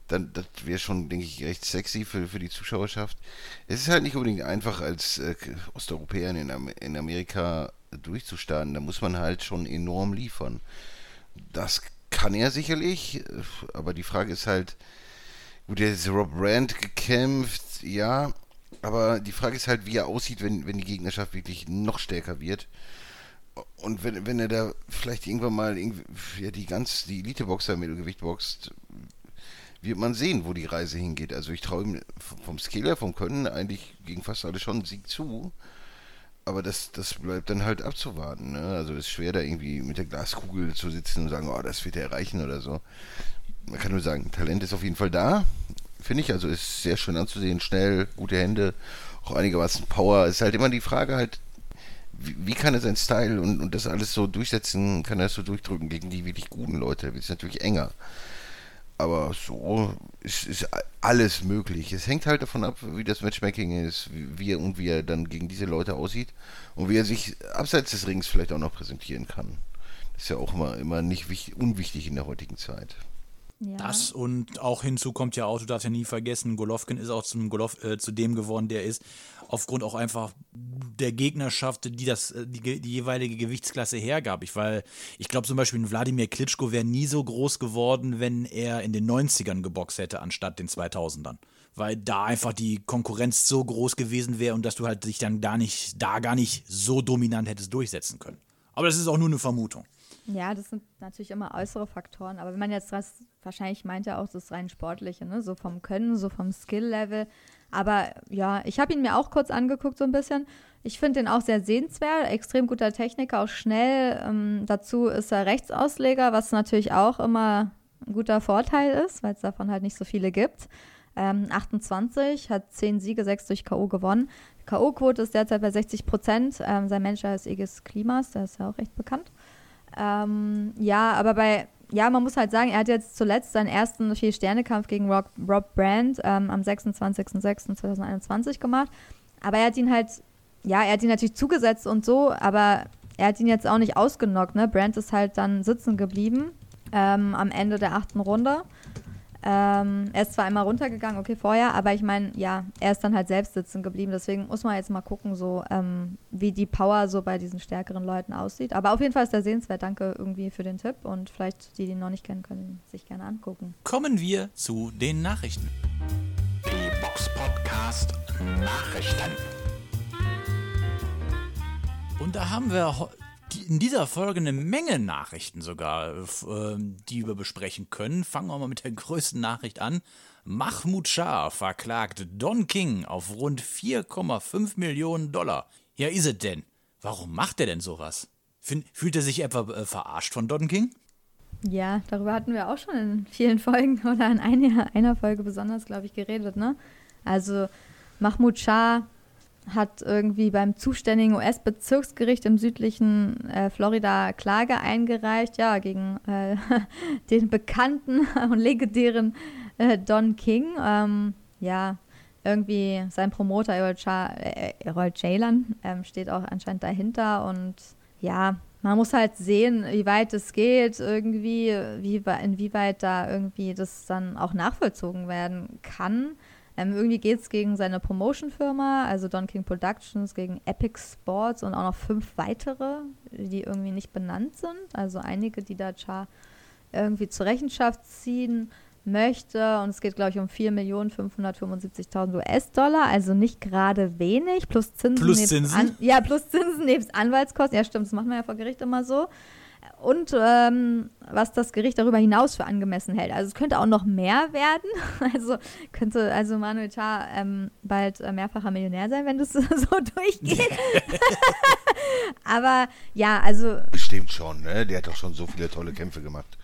dann das wäre schon, denke ich, recht sexy für, für die Zuschauerschaft. Es ist halt nicht unbedingt einfach, als äh, Osteuropäer in, Am- in Amerika durchzustarten. Da muss man halt schon enorm liefern. Das kann er sicherlich, aber die Frage ist halt, gut, er ist Rob Brandt gekämpft, ja, aber die Frage ist halt, wie er aussieht, wenn, wenn die Gegnerschaft wirklich noch stärker wird. Und wenn, wenn er da vielleicht irgendwann mal ja, die ganz die Elite-Boxer im Mittelgewicht boxt, wird man sehen, wo die Reise hingeht. Also ich traue ihm vom Skiller, vom Können eigentlich gegen fast alle schon einen Sieg zu. Aber das, das bleibt dann halt abzuwarten, ne? Also es ist schwer, da irgendwie mit der Glaskugel zu sitzen und sagen, oh, das wird er erreichen oder so. Man kann nur sagen, Talent ist auf jeden Fall da, finde ich. Also ist sehr schön anzusehen, schnell, gute Hände, auch einigermaßen Power. Es ist halt immer die Frage halt, wie, wie kann er seinen Style und, und das alles so durchsetzen, kann er das so durchdrücken gegen die wirklich guten Leute? Da wird es natürlich enger. Aber so ist, ist alles möglich. Es hängt halt davon ab, wie das Matchmaking ist, wie er und wie er dann gegen diese Leute aussieht und wie er sich abseits des Rings vielleicht auch noch präsentieren kann. Das ist ja auch immer, immer nicht wichtig, unwichtig in der heutigen Zeit. Ja. Das und auch hinzu kommt ja auch, du darfst ja nie vergessen, Golovkin ist auch zum Golov, äh, zu dem geworden, der ist, aufgrund auch einfach der Gegnerschaft, die das die, die jeweilige Gewichtsklasse hergab. Ich, weil, ich glaube zum Beispiel, Wladimir Klitschko wäre nie so groß geworden, wenn er in den neunzigern geboxt hätte, anstatt den zweitausendern. Weil da einfach die Konkurrenz so groß gewesen wäre und dass du halt dich dann da, nicht, da gar nicht so dominant hättest durchsetzen können. Aber das ist auch nur eine Vermutung. Ja, das sind natürlich immer äußere Faktoren, aber wenn man jetzt das, wahrscheinlich meint er auch das rein Sportliche, ne? So vom Können, so vom Skill-Level, aber ja, ich habe ihn mir auch kurz angeguckt so ein bisschen, ich finde den auch sehr sehenswert, extrem guter Techniker, auch schnell, ähm, dazu ist er Rechtsausleger, was natürlich auch immer ein guter Vorteil ist, weil es davon halt nicht so viele gibt. Ähm, achtundzwanzig, hat zehn Siege, sechs durch K O gewonnen. Die K O-Quote ist derzeit bei sechzig Prozent. Ähm, sein Manager ist Igis Klimas, der ist ja auch recht bekannt. Ähm, ja, aber bei, ja, man muss halt sagen, er hat jetzt zuletzt seinen ersten Vier-Sterne-Kampf gegen Rob, Rob Brandt ähm, am sechsundzwanzigster sechster zweitausendeinundzwanzig gemacht. Aber er hat ihn halt, ja, er hat ihn natürlich zugesetzt und so, aber er hat ihn jetzt auch nicht ausgenockt, ne? Brandt ist halt dann sitzen geblieben ähm, am Ende der achten Runde. Ähm, er ist zwar einmal runtergegangen, okay, vorher, aber ich meine, ja, er ist dann halt selbst sitzen geblieben. Deswegen muss man jetzt mal gucken, so ähm, wie die Power so bei diesen stärkeren Leuten aussieht. Aber auf jeden Fall ist er sehenswert. Danke irgendwie für den Tipp. Und vielleicht die, die ihn noch nicht kennen, können sich gerne angucken. Kommen wir zu den Nachrichten. Die Box Podcast Nachrichten. Und da haben wir ho- in dieser Folge eine Menge Nachrichten sogar, die wir besprechen können. Fangen wir mal mit der größten Nachricht an. Mahmoud Shah verklagt Don King auf rund vier Komma fünf Millionen Dollar. Ja, ist es denn? Warum macht er denn sowas? Fühlt er sich etwa verarscht von Don King? Ja, darüber hatten wir auch schon in vielen Folgen oder in einer, einer Folge besonders, glaube ich, geredet, ne? Also Mahmoud Shah hat irgendwie beim zuständigen U S-Bezirksgericht im südlichen äh, Florida Klage eingereicht, ja, gegen äh, den bekannten und legendären äh, Don King. Ähm, ja, irgendwie sein Promoter Errol, Char- äh, Errol Jaylan ähm, steht auch anscheinend dahinter und ja, man muss halt sehen, wie weit es geht, irgendwie, wie, inwieweit da irgendwie das dann auch nachvollzogen werden kann. Ähm, irgendwie geht es gegen seine Promotion-Firma, also Don King Productions, gegen Epic Sports und auch noch fünf weitere, die irgendwie nicht benannt sind. Also einige, die da Char irgendwie zur Rechenschaft ziehen möchte. Und es geht, glaube ich, um vier Millionen fünfhundertfünfundsiebzigtausend US-Dollar, also nicht gerade wenig. Plus Zinsen. Plus Zinsen? An- ja, plus Zinsen nebst Anwaltskosten. Ja, stimmt, das machen wir ja vor Gericht immer so. Und ähm, was das Gericht darüber hinaus für angemessen hält. Also es könnte auch noch mehr werden. Also könnte also Manuel Char ähm, bald mehrfacher Millionär sein, wenn das so durchgeht. Aber ja, also... Bestimmt schon, ne? Der hat doch schon so viele tolle Kämpfe gemacht.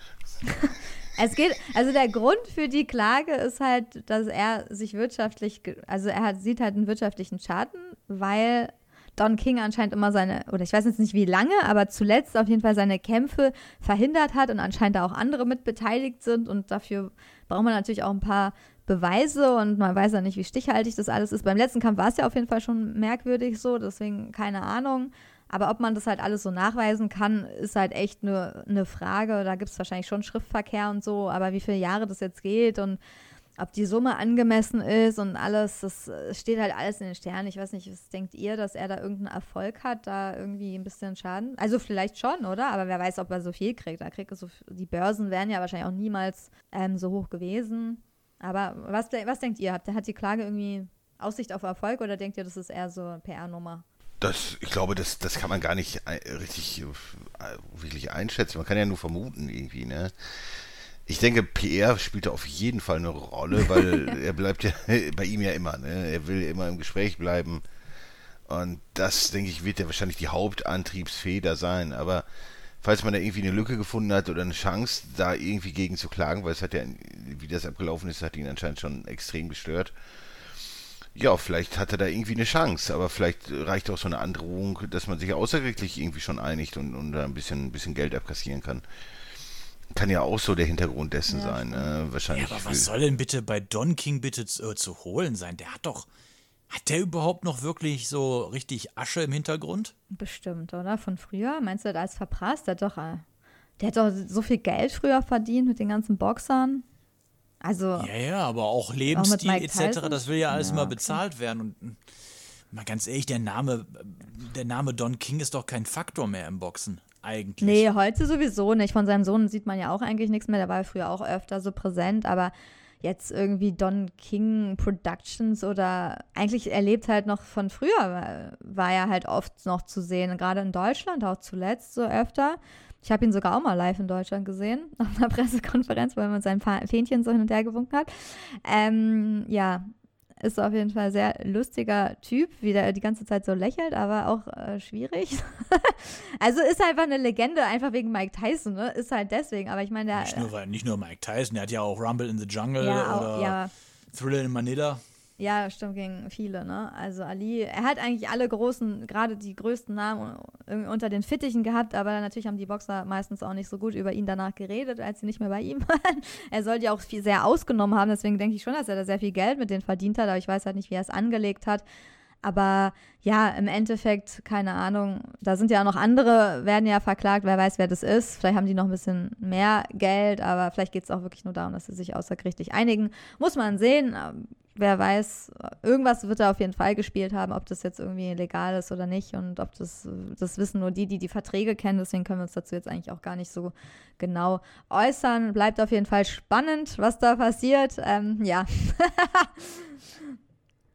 Es geht, also der Grund für die Klage ist halt, dass er sich wirtschaftlich, also er hat, sieht halt einen wirtschaftlichen Schaden, weil... Don King anscheinend immer seine, oder ich weiß jetzt nicht wie lange, aber zuletzt auf jeden Fall seine Kämpfe verhindert hat und anscheinend da auch andere mit beteiligt sind und dafür braucht man natürlich auch ein paar Beweise und man weiß ja nicht, wie stichhaltig das alles ist. Beim letzten Kampf war es ja auf jeden Fall schon merkwürdig so, deswegen keine Ahnung, aber ob man das halt alles so nachweisen kann, ist halt echt eine, eine Frage, da gibt es wahrscheinlich schon Schriftverkehr und so, aber wie viele Jahre das jetzt geht und ob die Summe angemessen ist und alles, das steht halt alles in den Sternen. Ich weiß nicht, was denkt ihr, dass er da irgendeinen Erfolg hat, da irgendwie ein bisschen Schaden? Also vielleicht schon, oder? Aber wer weiß, ob er so viel kriegt. Da kriegt er so viel. Die Börsen wären ja wahrscheinlich auch niemals ähm, so hoch gewesen. Aber was, was denkt ihr? Hat, hat die Klage irgendwie Aussicht auf Erfolg oder denkt ihr, das ist eher so eine P R-Nummer? Das, ich glaube, das, das kann man gar nicht richtig wirklich einschätzen. Man kann ja nur vermuten irgendwie, ne? Ich denke, P R spielt da auf jeden Fall eine Rolle, weil er bleibt ja bei ihm ja immer, ne? Er will immer im Gespräch bleiben und das, denke ich, wird ja wahrscheinlich die Hauptantriebsfeder sein, aber falls man da irgendwie eine Lücke gefunden hat oder eine Chance, da irgendwie gegen zu klagen, weil es hat ja, wie das abgelaufen ist, hat ihn anscheinend schon extrem gestört. Ja, vielleicht hat er da irgendwie eine Chance, aber vielleicht reicht auch so eine Androhung, dass man sich außergerichtlich irgendwie schon einigt und, und da ein bisschen, ein bisschen Geld abkassieren kann. Kann ja auch so der Hintergrund dessen ja sein, äh, wahrscheinlich. Ja, aber was soll denn bitte bei Don King bitte zu, äh, zu holen sein? Der hat doch, hat der überhaupt noch wirklich so richtig Asche im Hintergrund? Bestimmt, oder? Von früher? Meinst du, das als verprasst? Der hat doch, der hat doch so viel Geld früher verdient mit den ganzen Boxern. Also, ja, ja, aber auch Lebensstil et cetera, das will ja alles ja, immer bezahlt okay. werden. Und mal ganz ehrlich, der Name, der Name Don King ist doch kein Faktor mehr im Boxen. Eigentlich. Nee, heute sowieso nicht. Von seinem Sohn sieht man ja auch eigentlich nichts mehr. Der war früher auch öfter so präsent, aber jetzt irgendwie Don King Productions oder eigentlich er lebt halt noch von früher, war ja halt oft noch zu sehen, gerade in Deutschland auch zuletzt so öfter. Ich habe ihn sogar auch mal live in Deutschland gesehen, auf einer Pressekonferenz, weil man mit seinem Fähnchen so hin und her gewunken hat. Ähm, ja, ist auf jeden Fall ein sehr lustiger Typ, wie der die ganze Zeit so lächelt, aber auch äh, schwierig. Also ist einfach eine Legende, einfach wegen Mike Tyson, ne? Ist halt deswegen, aber ich meine, der... Nicht nur, nicht nur Mike Tyson, der hat ja auch Rumble in the Jungle ja, oder auch, ja. Thriller in Manila. Ja, stimmt, gegen viele, ne? Also Ali, er hat eigentlich alle großen, gerade die größten Namen unter den Fittichen gehabt, aber natürlich haben die Boxer meistens auch nicht so gut über ihn danach geredet, als sie nicht mehr bei ihm waren. Er soll die auch viel, sehr ausgenommen haben, deswegen denke ich schon, dass er da sehr viel Geld mit denen verdient hat, aber ich weiß halt nicht, wie er es angelegt hat. Aber ja, im Endeffekt, keine Ahnung, da sind ja auch noch andere, werden ja verklagt, wer weiß, wer das ist. Vielleicht haben die noch ein bisschen mehr Geld, aber vielleicht geht es auch wirklich nur darum, dass sie sich außergerichtlich einigen. Muss man sehen, wer weiß, irgendwas wird er auf jeden Fall gespielt haben, ob das jetzt irgendwie legal ist oder nicht und ob das, das wissen nur die, die die Verträge kennen, deswegen können wir uns dazu jetzt eigentlich auch gar nicht so genau äußern. Bleibt auf jeden Fall spannend, was da passiert, ähm, ja,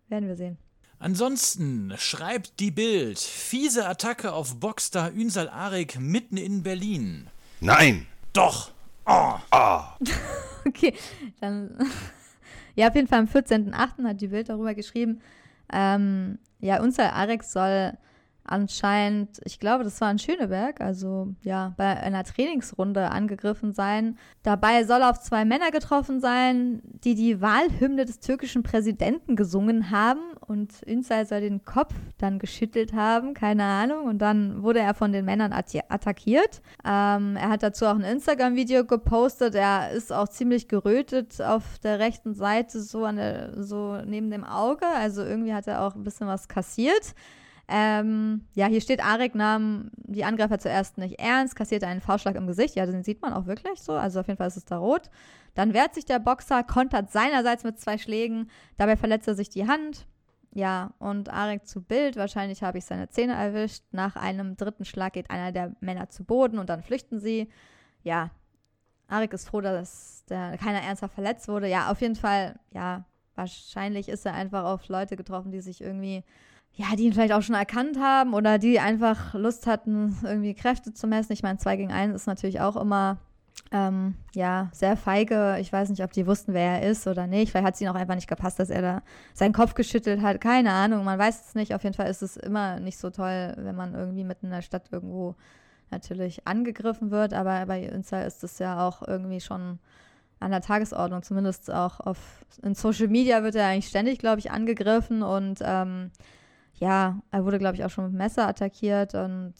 werden wir sehen. Ansonsten schreibt die Bild, fiese Attacke auf Boxstar Ünsal Arik mitten in Berlin. Nein! Doch! Oh. Oh. Okay, dann... Ja, auf jeden Fall am vierzehnten achten hat die Bild darüber geschrieben. Ähm, ja, Ünsal Arik soll anscheinend, ich glaube, das war in Schöneberg, also ja, bei einer Trainingsrunde angegriffen sein. Dabei soll er auf zwei Männer getroffen sein, die die Wahlhymne des türkischen Präsidenten gesungen haben und Ünsal soll den Kopf dann geschüttelt haben, keine Ahnung, und dann wurde er von den Männern attackiert. Ähm, er hat dazu auch ein Instagram-Video gepostet, er ist auch ziemlich gerötet auf der rechten Seite, so, an der, so neben dem Auge, also irgendwie hat er auch ein bisschen was kassiert. Ähm, ja, hier steht, Arik nahm die Angreifer zuerst nicht ernst, kassierte einen Faustschlag im Gesicht. Ja, den sieht man auch wirklich so. Also auf jeden Fall ist es da rot. Dann wehrt sich der Boxer, kontert seinerseits mit zwei Schlägen. Dabei verletzt er sich die Hand. Ja, und Arik zu Bild, wahrscheinlich habe ich seine Zähne erwischt. Nach einem dritten Schlag geht einer der Männer zu Boden und dann flüchten sie. Ja, Arik ist froh, dass der, keiner ernsthaft verletzt wurde. Ja, auf jeden Fall, ja, wahrscheinlich ist er einfach auf Leute getroffen, die sich irgendwie... ja, die ihn vielleicht auch schon erkannt haben oder die einfach Lust hatten, irgendwie Kräfte zu messen. Ich meine, zwei gegen eins ist natürlich auch immer, ähm, ja, sehr feige. Ich weiß nicht, ob die wussten, wer er ist oder nicht. Vielleicht hat es ihnen auch einfach nicht gepasst, dass er da seinen Kopf geschüttelt hat. Keine Ahnung, man weiß es nicht. Auf jeden Fall ist es immer nicht so toll, wenn man irgendwie mitten in der Stadt irgendwo natürlich angegriffen wird. Aber bei Ünsal ist es ja auch irgendwie schon... an der Tagesordnung, zumindest auch auf in Social Media wird er eigentlich ständig, glaube ich, angegriffen und ähm, ja, er wurde, glaube ich, auch schon mit Messer attackiert und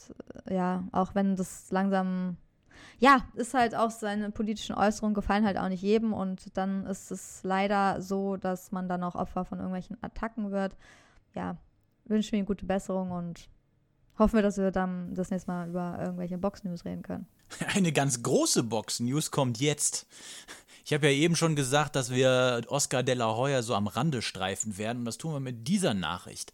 ja, auch wenn das langsam, ja, ist halt auch seine politischen Äußerungen gefallen halt auch nicht jedem und dann ist es leider so, dass man dann auch Opfer von irgendwelchen Attacken wird. Ja, wünschen wir ihm gute Besserung und hoffen wir, dass wir dann das nächste Mal über irgendwelche Box-News reden können. Eine ganz große Box-News kommt jetzt. Ich habe ja eben schon gesagt, dass wir Oscar De La Hoya so am Rande streifen werden. Und das tun wir mit dieser Nachricht.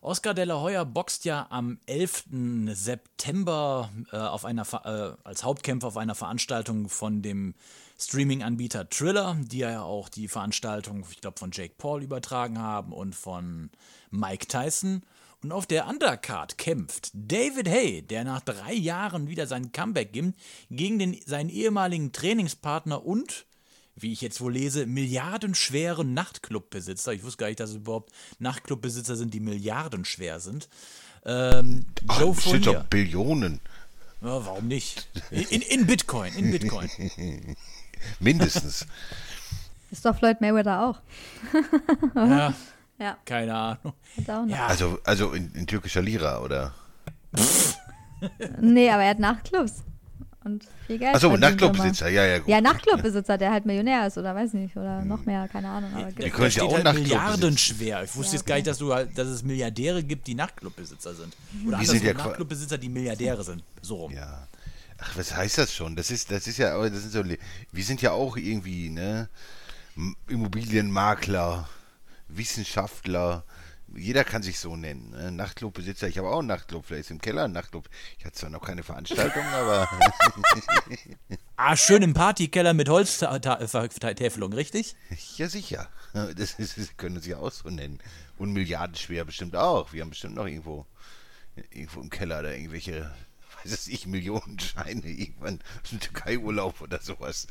Oscar De La Hoya boxt ja am elften September äh, auf einer Ver- äh, als Hauptkämpfer auf einer Veranstaltung von dem Streaming-Anbieter Triller, die ja auch die Veranstaltung, ich glaube, von Jake Paul übertragen haben und von Mike Tyson. Und auf der Undercard kämpft David Haye, der nach drei Jahren wieder sein Comeback gibt, gegen den, seinen ehemaligen Trainingspartner und, wie ich jetzt wohl lese, milliardenschweren Nachtclubbesitzer. Ich wusste gar nicht, dass es überhaupt Nachtclubbesitzer sind, die milliardenschwer sind. Ähm, Ach, Joe Fournier. Sind doch Billionen. Ja, warum nicht? In, in Bitcoin, in Bitcoin. Mindestens. Ist doch Floyd Mayweather auch. Ja. Ja. Keine Ahnung. Ja. Also, also in, in türkischer Lira, oder? Nee, aber er hat Nachtclubs. Und viel Geld. Achso, Nachtclubbesitzer, ja, ja, gut. Ja, Nachtclubbesitzer, der halt Millionär ist, oder weiß nicht, oder noch mehr, keine Ahnung. Aber der der steht ja auch halt milliardenschwer. Ich wusste ja, jetzt gar nicht, dass, du, dass es Milliardäre gibt, die Nachtclubbesitzer sind. Oder die sind ja Nachtclubbesitzer, die Milliardäre sind. So rum. Ja. Ach, was heißt das schon? Das ist, das ist ja, das sind so, wir sind ja auch irgendwie, ne? Immobilienmakler, Wissenschaftler, jeder kann sich so nennen. Nachtclubbesitzer, ich habe auch einen Nachtclub, vielleicht im Keller einen Nachtclub. Ich hatte zwar noch keine Veranstaltung, aber... Ah, schön im Partykeller mit Holztäfelung, richtig? Ja, sicher. Das ist, das können sie ja auch so nennen. Und milliardenschwer bestimmt auch. Wir haben bestimmt noch irgendwo irgendwo im Keller da irgendwelche, weiß es ich, Millionenscheine, irgendwann im Türkei-Urlaub oder sowas.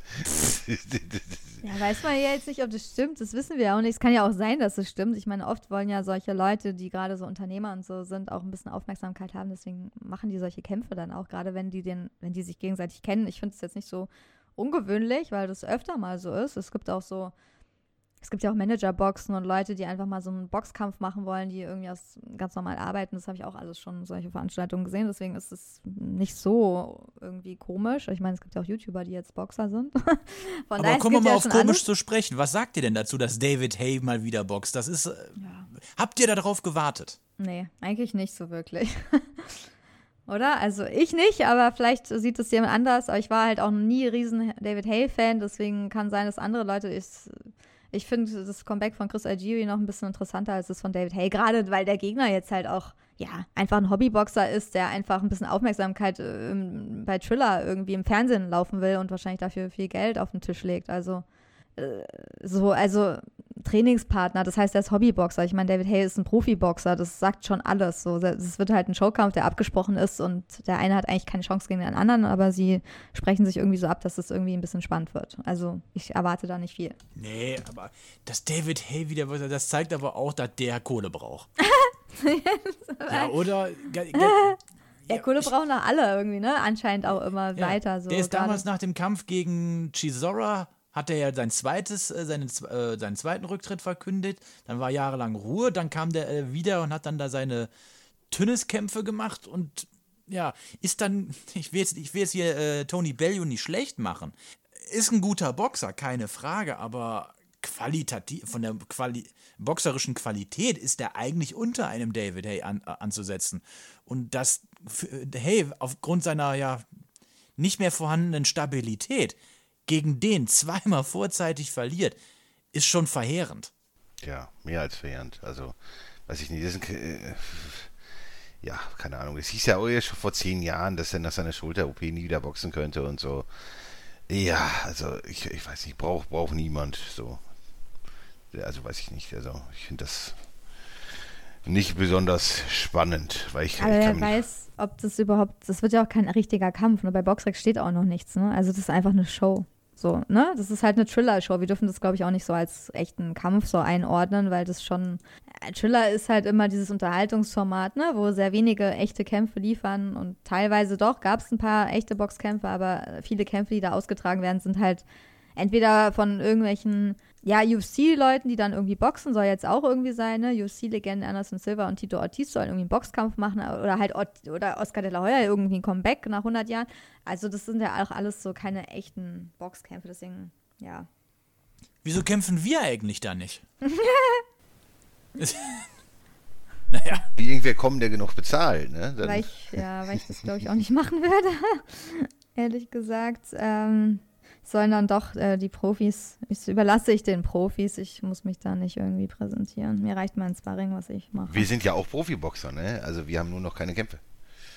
Ja, weiß man ja jetzt nicht, ob das stimmt. Das wissen wir ja auch nicht. Es kann ja auch sein, dass es stimmt. Ich meine, oft wollen ja solche Leute, die gerade so Unternehmer und so sind, auch ein bisschen Aufmerksamkeit haben. Deswegen machen die solche Kämpfe dann auch, gerade wenn die den, wenn die sich gegenseitig kennen. Ich finde es jetzt nicht so ungewöhnlich, weil das öfter mal so ist. Es gibt auch so Es gibt ja auch Managerboxen und Leute, die einfach mal so einen Boxkampf machen wollen, die irgendwie aus, ganz normal arbeiten. Das habe ich auch alles schon solche Veranstaltungen gesehen. Deswegen ist es nicht so irgendwie komisch. Ich meine, es gibt ja auch YouTuber, die jetzt Boxer sind. Von Aber kommen wir mal ja auf komisch alles. Zu sprechen. Was sagt ihr denn dazu, dass David Haye mal wieder boxt? Das ist. Äh, ja. Habt ihr darauf gewartet? Nee, eigentlich nicht so wirklich. Oder? Also ich nicht, aber vielleicht sieht es jemand anders. Aber ich war halt auch nie riesen David Haye-Fan. Deswegen kann sein, dass andere Leute ich Ich finde das Comeback von Chris Algieri noch ein bisschen interessanter als das von David Haye, gerade weil der Gegner jetzt halt auch, ja, einfach ein Hobbyboxer ist, der einfach ein bisschen Aufmerksamkeit äh, bei Thriller irgendwie im Fernsehen laufen will und wahrscheinlich dafür viel Geld auf den Tisch legt. Also, äh, so, also Trainingspartner, das heißt, er ist Hobbyboxer. Ich meine, David Haye ist ein Profiboxer, das sagt schon alles. So, es wird halt ein Showkampf, der abgesprochen ist und der eine hat eigentlich keine Chance gegen den anderen, aber sie sprechen sich irgendwie so ab, dass es das irgendwie ein bisschen spannend wird. Also ich erwarte da nicht viel. Nee, aber dass David Haye wieder, das zeigt aber auch, dass der Kohle braucht. Ja, oder... Ge- ge- Ja, Kohle brauchen doch alle irgendwie, ne? Anscheinend auch immer ja, weiter. So der ist gerade. Damals nach dem Kampf gegen Chisora hat er ja sein zweites, äh, seinen, äh, seinen zweiten Rücktritt verkündet, dann war jahrelang Ruhe, dann kam der äh, wieder und hat dann da seine Tünniskämpfe gemacht und ja, ist dann, ich will jetzt, ich will jetzt hier äh, Tony Bellew nicht schlecht machen, ist ein guter Boxer, keine Frage, aber qualitativ, von der Quali- boxerischen Qualität ist er eigentlich unter einem David Haye an, äh, anzusetzen und das Haye aufgrund seiner ja nicht mehr vorhandenen Stabilität gegen den zweimal vorzeitig verliert, ist schon verheerend. Ja, mehr als verheerend. Also, weiß ich nicht, das ist ein, äh, ja, keine Ahnung. Es hieß ja auch schon vor zehn Jahren, dass er nach seiner Schulter-O P nie wieder boxen könnte und so. Ja, also, ich, ich weiß nicht, braucht brauch niemand, so. Also, weiß ich nicht, also, ich finde das nicht besonders spannend, weil ich, aber ich kann wer weiß, ob das überhaupt, das wird ja auch kein richtiger Kampf, ne? Bei BoxRec steht auch noch nichts, ne? Also das ist einfach eine Show, so, ne? Das ist halt eine Thriller-Show, wir dürfen das, glaube ich, auch nicht so als echten Kampf so einordnen, weil das schon, Thriller ist halt immer dieses Unterhaltungsformat, ne? Wo sehr wenige echte Kämpfe liefern und teilweise doch, gab es ein paar echte Boxkämpfe, aber viele Kämpfe, die da ausgetragen werden, sind halt entweder von irgendwelchen, ja, U F C-Leuten, die dann irgendwie boxen, soll jetzt auch irgendwie sein, ne? U F C-Legenden Anderson Silva und Tito Ortiz sollen irgendwie einen Boxkampf machen oder halt Ort- oder Oscar De La Hoya irgendwie ein Comeback nach hundert Jahren. Also das sind ja auch alles so keine echten Boxkämpfe, deswegen, ja. Wieso kämpfen wir eigentlich da nicht? Naja. Wie irgendwer kommen, der genug bezahlt, ne? Dann weil ich, ja, weil ich das, glaube ich, auch nicht machen würde. Ehrlich gesagt, ähm... sollen dann doch äh, die Profis, ich überlasse ich den Profis, ich muss mich da nicht irgendwie präsentieren. Mir reicht mein Sparring, was ich mache. Wir sind ja auch Profiboxer, ne? Also wir haben nur noch keine Kämpfe.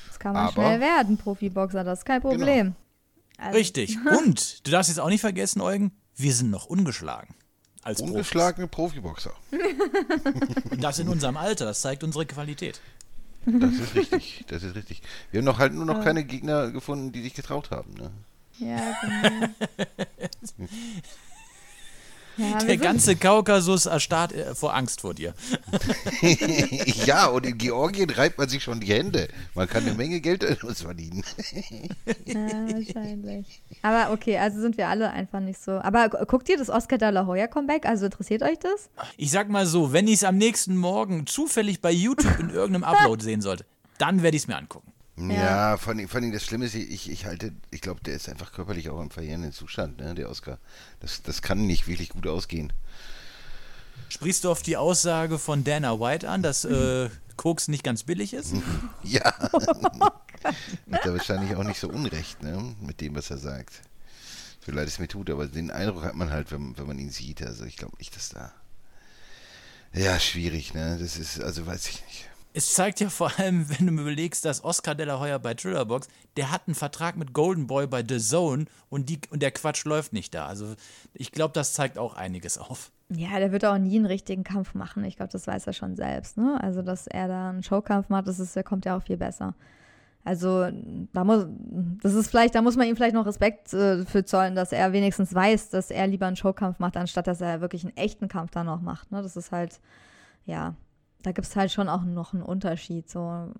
Das kann man aber schnell werden, Profiboxer, das ist kein Problem. Genau. Also, richtig. Und, du darfst jetzt auch nicht vergessen, Eugen, wir sind noch ungeschlagen. Als ungeschlagene Profis. Profiboxer. Und das in unserem Alter, das zeigt unsere Qualität. Das ist richtig, das ist richtig. Wir haben noch halt nur noch keine Gegner gefunden, die sich getraut haben, ne? Ja, genau. Ja, der ganze Kaukasus erstarrt vor Angst vor dir. Ja, und in Georgien reibt man sich schon die Hände. Man kann eine Menge Geld an uns verdienen. Ja, wahrscheinlich. Aber okay, also sind wir alle einfach nicht so. Aber guckt ihr das Oscar De La Hoya Comeback? Also interessiert euch das? Ich sag mal so, wenn ich es am nächsten Morgen zufällig bei YouTube in irgendeinem Upload sehen sollte, dann werde ich es mir angucken. Ja, ja, vor allem das Schlimme ist, ich, ich halte, ich glaube, der ist einfach körperlich auch im verheerenden Zustand, ne, der Oscar. Das, das kann nicht wirklich gut ausgehen. Sprichst du auf die Aussage von Dana White an, dass äh, Koks nicht ganz billig ist? Ja. Oh, hat er wahrscheinlich auch nicht so unrecht, ne, mit dem, was er sagt. So leid es mir tut, aber den Eindruck hat man halt, wenn, wenn man ihn sieht. Also ich glaube nicht, dass da... Ja, schwierig, ne? Das ist, also weiß ich nicht. Es zeigt ja vor allem, wenn du mir überlegst, dass Oscar De La Hoya bei Thrillerbox, der hat einen Vertrag mit Golden Boy bei D A Z N und, die, und der Quatsch läuft nicht da. Also ich glaube, das zeigt auch einiges auf. Ja, der wird auch nie einen richtigen Kampf machen. Ich glaube, das weiß er schon selbst, ne? Also, dass er da einen Showkampf macht, das ist, kommt ja auch viel besser. Also, da muss, das ist vielleicht, da muss man ihm vielleicht noch Respekt äh, für zollen, dass er wenigstens weiß, dass er lieber einen Showkampf macht, anstatt dass er wirklich einen echten Kampf dann noch macht. Ne? Das ist halt, ja, da gibt es halt schon auch noch einen Unterschied. So.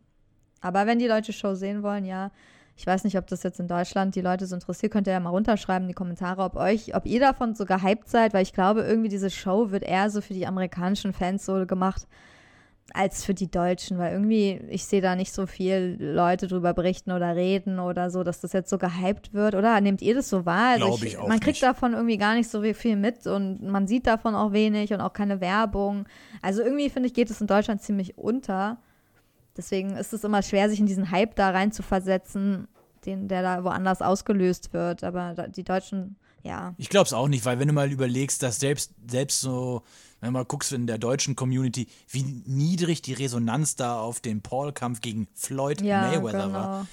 Aber wenn die Leute Show sehen wollen, ja, ich weiß nicht, ob das jetzt in Deutschland die Leute so interessiert, könnt ihr ja mal runterschreiben in die Kommentare, ob euch, ob ihr davon so gehypt seid, weil ich glaube, irgendwie diese Show wird eher so für die amerikanischen Fans so gemacht, als für die Deutschen, weil irgendwie, ich sehe da nicht so viel Leute drüber berichten oder reden oder so, dass das jetzt so gehypt wird, oder? Nehmt ihr das so wahr? Also ich, ich man kriegt nicht. davon irgendwie gar nicht so viel mit und man sieht davon auch wenig und auch keine Werbung. Also irgendwie, finde ich, geht es in Deutschland ziemlich unter. Deswegen ist es immer schwer, sich in diesen Hype da reinzuversetzen, den, der da woanders ausgelöst wird. Aber die Deutschen, ja. Ich glaube es auch nicht, weil wenn du mal überlegst, dass selbst, selbst so... Wenn du mal guckst in der deutschen Community, wie niedrig die Resonanz da auf den Paul-Kampf gegen Floyd ja, Mayweather genau. war,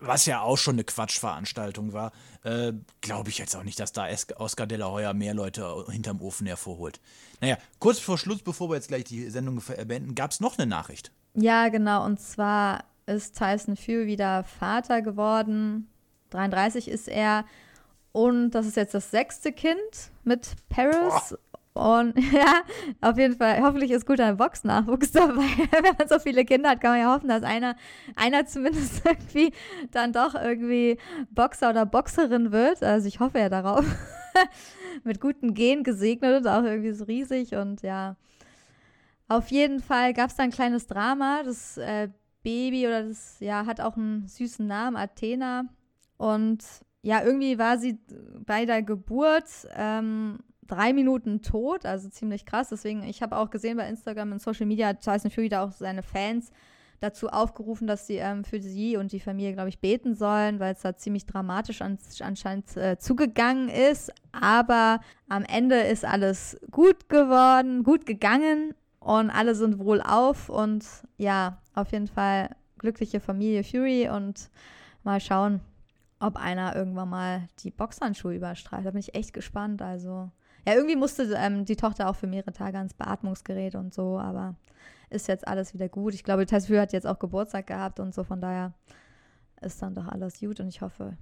was ja auch schon eine Quatschveranstaltung war, äh, glaube ich jetzt auch nicht, dass da Oscar De La Hoya mehr Leute hinterm Ofen hervorholt. Naja, kurz vor Schluss, bevor wir jetzt gleich die Sendung beenden, gab es noch eine Nachricht. Ja, genau, und zwar ist Tyson Fury wieder Vater geworden, dreiunddreißig ist er, und das ist jetzt das sechste Kind mit Perez. Boah. Und ja, auf jeden Fall, hoffentlich ist guter Boxnachwuchs dabei. Wenn man so viele Kinder hat, kann man ja hoffen, dass einer, einer zumindest irgendwie dann doch irgendwie Boxer oder Boxerin wird. Also ich hoffe ja darauf. Mit guten Genen gesegnet und auch irgendwie so riesig. Und ja, auf jeden Fall gab es da ein kleines Drama. Das äh, Baby oder das, ja, hat auch einen süßen Namen, Athena. Und ja, irgendwie war sie bei der Geburt, ähm, drei Minuten tot, also ziemlich krass. Deswegen, ich habe auch gesehen bei Instagram und Social Media, hat Tyson Fury da auch seine Fans dazu aufgerufen, dass sie ähm, für sie und die Familie, glaube ich, beten sollen, weil es da ziemlich dramatisch an, anscheinend äh, zugegangen ist. Aber am Ende ist alles gut geworden, gut gegangen und alle sind wohlauf und ja, auf jeden Fall glückliche Familie Fury und mal schauen, ob einer irgendwann mal die Boxhandschuhe überstreift. Da bin ich echt gespannt, also... Ja, irgendwie musste ähm, die Tochter auch für mehrere Tage ans Beatmungsgerät und so, aber ist jetzt alles wieder gut. Ich glaube, Tyson Fury hat jetzt auch Geburtstag gehabt und so, von daher ist dann doch alles gut und ich hoffe,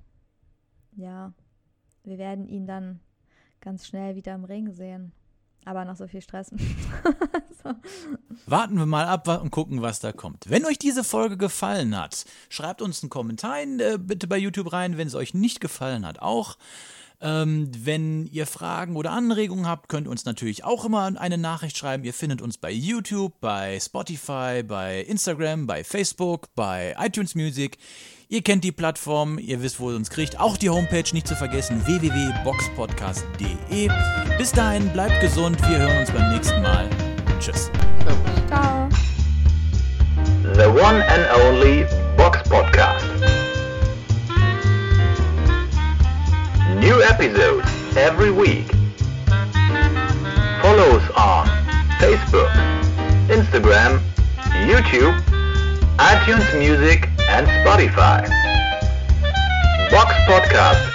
ja, wir werden ihn dann ganz schnell wieder im Ring sehen. Aber nach so viel Stress. So. Warten wir mal ab und gucken, was da kommt. Wenn euch diese Folge gefallen hat, schreibt uns einen Kommentar äh, bitte bei YouTube rein, wenn es euch nicht gefallen hat, auch. Ähm, wenn ihr Fragen oder Anregungen habt, könnt ihr uns natürlich auch immer eine Nachricht schreiben. Ihr findet uns bei YouTube, bei Spotify, bei Instagram, bei Facebook, bei iTunes Music. Ihr kennt die Plattform, ihr wisst, wo ihr uns kriegt. Auch die Homepage nicht zu vergessen, w w w punkt box podcast punkt d e. Bis dahin, bleibt gesund, wir hören uns beim nächsten Mal. Tschüss. Ciao. The one and only Box Podcast. New episodes every week. Follow us on Facebook, Instagram, YouTube, iTunes Music and Spotify. Box Podcast.